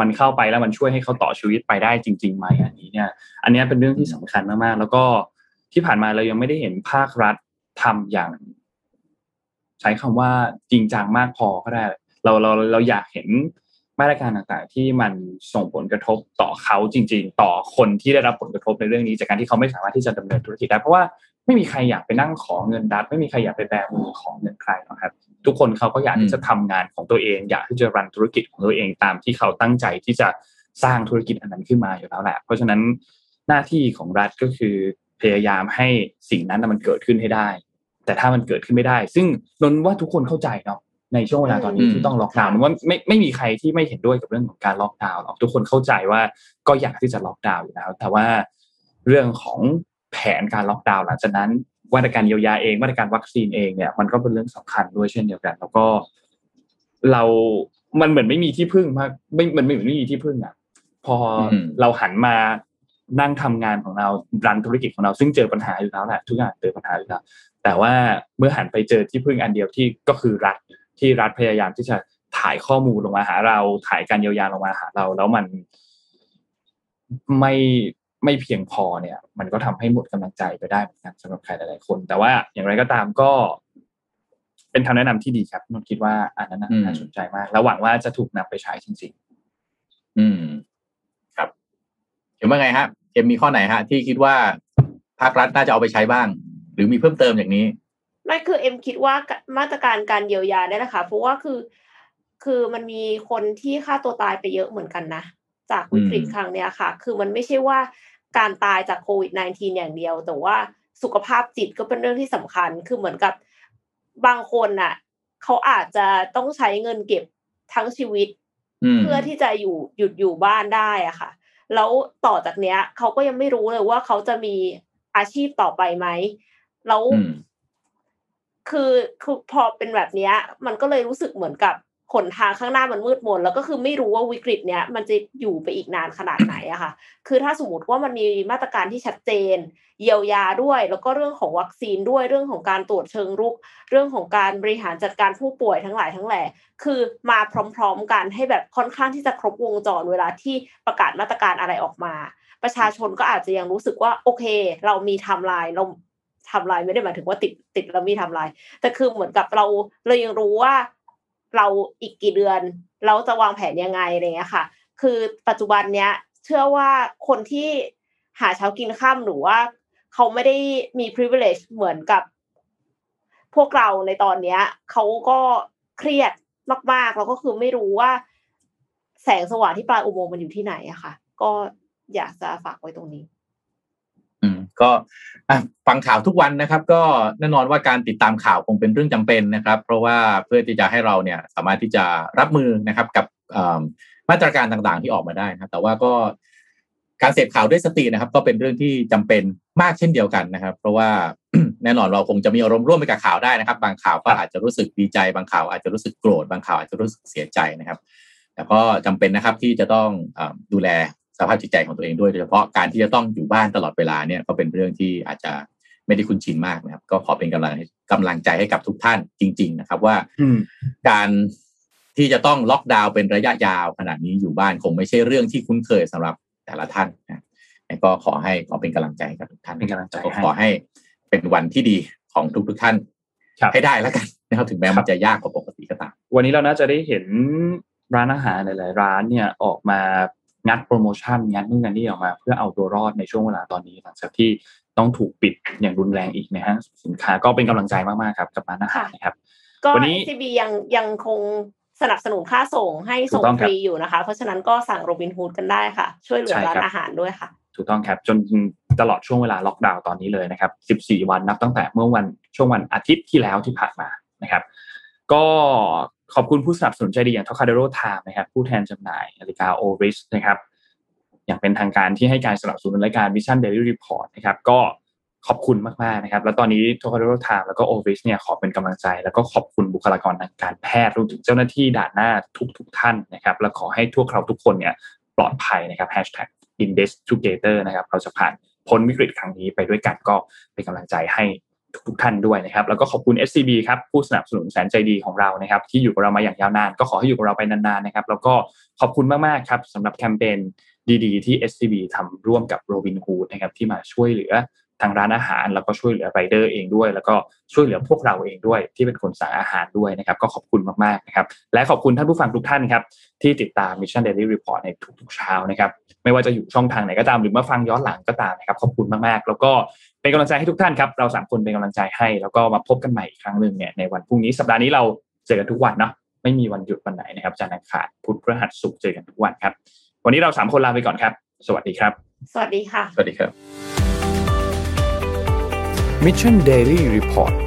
มันเข้าไปแล้วมันช่วยให้เขาต่อชีวิตไปได้จริงๆไหมอันนี้เป็นเรื่องที่สำคัญมากๆแล้วก็ที่ผ่านมาเรายังไม่ได้เห็นภาครัฐทำอย่างใช้คำว่าจริงจังมากพอก็ได้เราอยากเห็นมาตรการต่างๆที่มันส่งผลกระทบต่อเขาจริงๆต่อคนที่ได้รับผลกระทบในเรื่องนี้จากการที่เขาไม่สามารถที่จะดำเนินธุรกิจได้เพราะว่าไม่มีใครอยากไปนั่งขอเงินรัฐไม่มีใครอยากไปแบมือขอเงินใครหรอกครับทุกคนเขาก็อยากที่จะทำงานของตัวเองอยากที่จะรันธุรกิจของตัวเองตามที่เขาตั้งใจที่จะ สร้างธุรกิจอันนั้นขึ้นมาอยู่แล้วแหละเพราะฉะนั้นหน้าที่ของรัฐก็คือพยายามให้สิ่งนั้นมันเกิดขึ้นให้ได้แต่ถ้ามันเกิดขึ้นไม่ได้ซึ่งนนว่าทุกคนเข้าใจเนาะในช่วงเวลาตอนนี้ที่ต้องล็อกดาวน์ว่าไม่มีใครที่ไม่เห็นด้วยกับเรื่องของการล็อกดาวน์หรอกทุกคนเข้าใจว่าก็อยากที่จะล็อกดาวน์อยู่แล้วแต่ว่าเรื่องของแผนการล็อกดาวน์หลังจากนั้นมาตรการเยียวยาเองมาตรการวัคซีนเองเนี่ยมันก็เป็นเรื่องสำคัญด้วยเช่นเดียวกันแล้วก็เรามันเหมือนไม่มีที่พึ่งมากมันไม่เหมือนไม่มีที่พึ่งอ่ะพอเราหันมานั่งทำงานของเรารันธุรกิจของเราซึ่งเจอปัญหาอยู่แล้วแหละทุกอย่างเจอปัญหาอยู่แล้วแต่ว่าเมื่อหันไปเจอที่พึ่งอันเดียวที่ก็คือรัฐที่รัฐพยายามที่จะถ่ายข้อมูลลงมาหาเราถ่ายการเยียวยาลงมาหาเราแล้วมันไม่เพียงพอเนี่ยมันก็ทำให้หมดกำลังใจไปได้เหมือนกันสำหรับใครหลายๆคนแต่ว่าอย่างไรก็ตามก็เป็นคำแนะนำที่ดีครับนนคิดว่าอันนั้นน่าสนใจมากและหวังว่าจะถูกนำไปใช้จริงๆครับเอ็มว่าไงฮะเอ็มมีข้อไหนฮะที่คิดว่าภาครัฐน่าจะเอาไปใช้บ้างหรือมีเพิ่มเติมอย่างนี้ไม่คือเอ็มคิดว่ามาตรการการเยียวยาได้นะคะเพราะว่าคือมันมีคนที่ฆ่าตัวตายไปเยอะเหมือนกันนะจากวิกฤตครั้งเนี้ยค่ะคือมันไม่ใช่ว่าการตายจากโควิด-19 อย่างเดียวแต่ว่าสุขภาพจิตก็เป็นเรื่องที่สำคัญคือเหมือนกับบางคนน่ะเขาอาจจะต้องใช้เงินเก็บทั้งชีวิตเพื่อที่จะหยุดอยู่บ้านได้อะค่ะแล้วต่อจากเนี้ยเขาก็ยังไม่รู้เลยว่าเขาจะมีอาชีพต่อไปไหมแล้วคือพอเป็นแบบเนี้ยมันก็เลยรู้สึกเหมือนกับหนทางข้างหน้ามันมืดมนแล้วก็คือไม่รู้ว่าวิกฤตเนี้ยมันจะอยู่ไปอีกนานขนาดไหนอะค่ะคือถ้าสมมติว่ามันมีมาตรการที่ชัดเจนเยียวยาด้วยแล้วก็เรื่องของวัคซีนด้วยเรื่องของการตรวจเชิงรุกเรื่องของการบริหารจัดการผู้ป่วยทั้งหลายทั้งแหล่คือมาพร้อมๆกันให้แบบค่อนข้างที่จะครบวงจรเวลาที่ประกาศมาตรการอะไรออกมาประชาชนก็อาจจะยังรู้สึกว่าโอเคเรามีไทม์ไลน์เราไทม์ไลน์ไม่ได้หมายถึงว่าติดเรามีไทม์ไลน์แต่คือเหมือนกับเรายังรู้ว่าเราอีกกี่เดือนเราจะวางแผนยังไงอะไรเงี้ยค่ะคือปัจจุบันเนี้ยเชื่อว่าคนที่หาเช้ากินค่ำหรือว่าเขาไม่ได้มี privilege เหมือนกับพวกเราในตอนเนี้ยเขาก็เครียดมากๆแล้วก็คือไม่รู้ว่าแสงสว่างที่ปลายอุโมงค์มันอยู่ที่ไหนอะค่ะก็อยากจะฝากไว้ตรงนี้ก็ฟังข่าวทุกวันนะครับก็แน่นอนว่าการติดตามข่าวคงเป็นเรื่องจำเป็นนะครับเพราะว่าเพื่อที่จะให้เราเนี่ยสามารถที่จะรับมือนะครับกับมาตรการต่างๆที่ออกมาได้นะครับแต่ว่าก็การเสพข่าวด้วยสตินะครับก็เป็นเรื่องที่จำเป็นมากเช่นเดียวกันนะครับเพราะว่า แน่นอนเราคงจะมีอารมณ์ร่วมไปกับข่าวได้นะครับบางข่าวก็อาจจะรู้สึกดีใจบางข่าวอาจจะรู้สึกโกรธบางข่าวอาจจะรู้สึกเสียใจนะครับแต่ก็จำเป็นนะครับที่จะต้องดูแลสภาพจิตใจของตัวเองด้วยโดยเฉพาะการที่จะต้องอยู่บ้านตลอดเวลาเนี่ยก็เป็นเรื่องที่อาจจะไม่ได้คุ้นชินมากนะครับก็ขอเป็นกำลังใจให้กับทุกท่านจริงๆนะครับว่าการที่จะต้องล็อกดาวน์เป็นระยะยาวขนาดนี้อยู่บ้านคงไม่ใช่เรื่องที่คุ้นเคยสำหรับแต่ละท่านนะก็ขอเป็นกำลังใจกับทุกท่านแล้วก็ขอให้เป็นวันที่ดีของทุกๆท่านให้ได้แล้วกันนะครับถึงแม้มันจะยากกว่าปกติก็ตามวันนี้เราน่าจะได้เห็นร้านอาหารหลายๆร้านเนี่ยออกมางัดโปรโมชั่นงัดนู่นนั่นนี่ออกมาเพื่อเอาตัวรอดในช่วงเวลาตอนนี้หลังจากที่ต้องถูกปิดอย่างรุนแรงอีกนะฮะสินค้าก็เป็นกำลังใจมากๆครับกับร้านอาหารนะครับก็ SCB ยังคงสนับสนุนค่าส่งให้ส่งฟรีอยู่นะคะเพราะฉะนั้นก็สั่งโรบินฮูดกันได้ค่ะช่วยเหลือร้านอาหารด้วยค่ะถูกต้องครับจนตลอดช่วงเวลาล็อกดาวน์ตอนนี้เลยนะครับ14วันนับตั้งแต่เมื่อวันช่วงวันอาทิตย์ที่แล้วที่ผ่านมานะครับก็ขอบคุณผู้สนับสนุนใจดีอย่าง Tokadero Time นะครับผู้แทนจำหน่ายนาฬิกา Oris นะครับอย่างเป็นทางการที่ให้การสนับสนุนรายการ Mission Daily Report นะครับก็ขอบคุณมากๆนะครับแล้วตอนนี้ Tokadero Time แล้วก็ Oris เนี่ยขอเป็นกำลังใจแล้วก็ขอบคุณบุคลากรทางการแพทย์รวมถึงเจ้าหน้าที่ด่านหน้าทุกๆท่านนะครับและขอให้ทั่วเราทุกคนเนี่ยปลอดภัยนะครับ #investigator นะครับเราจะผ่านพ้นวิกฤตครั้งนี้ไปด้วยกันก็เป็นกำลังใจให้ทุกท่านด้วยนะครับแล้วก็ขอบคุณ SCB ครับผู้สนับสนุนแสนใจดีของเรานะครับที่อยู่กับเรามาอย่างยาวนานก็ขอให้อยู่กับเราไปนานๆนะครับแล้วก็ขอบคุณมากๆครับสำหรับแคมเปญดีๆที่ SCB ทำร่วมกับ Robin Hood นะครับที่มาช่วยเหลือทางร้านอาหารแล้วก็ช่วยเหลือไรเดอร์เองด้วยแล้วก็ช่วยเหลือพวกเราเองด้วยที่เป็นคนสั่งอาหารด้วยนะครับก็ขอบคุณมากๆนะครับและขอบคุณท่านผู้ฟังทุกท่านครับที่ติดตาม Mission Daily Report ในทุกๆเช้านะครับไม่ว่าจะอยู่ช่องทางไหนก็ตามหรือมาฟังย้อนหลังก็ตามนะครับขอบคุณมากๆแล้วก็เป็นกำลังใจให้ทุกท่านครับเรา3คนเป็นกำลังใจให้แล้วก็มาพบกันใหม่อีกครั้งนึงเนี่ยในวันพรุ่งนี้สัปดาห์นี้เราเจอกันทุกวันเนาะไม่มีวันหยุดวันไหนนะครับจันทร์อังคารพุธพฤหัสศุกร์เจอกันทุกวันครับ วันนี้เรา3คนลาไปก่อนครับสวัสดีครับสวัสดีค่ะสวัสดีครับMission Daily Report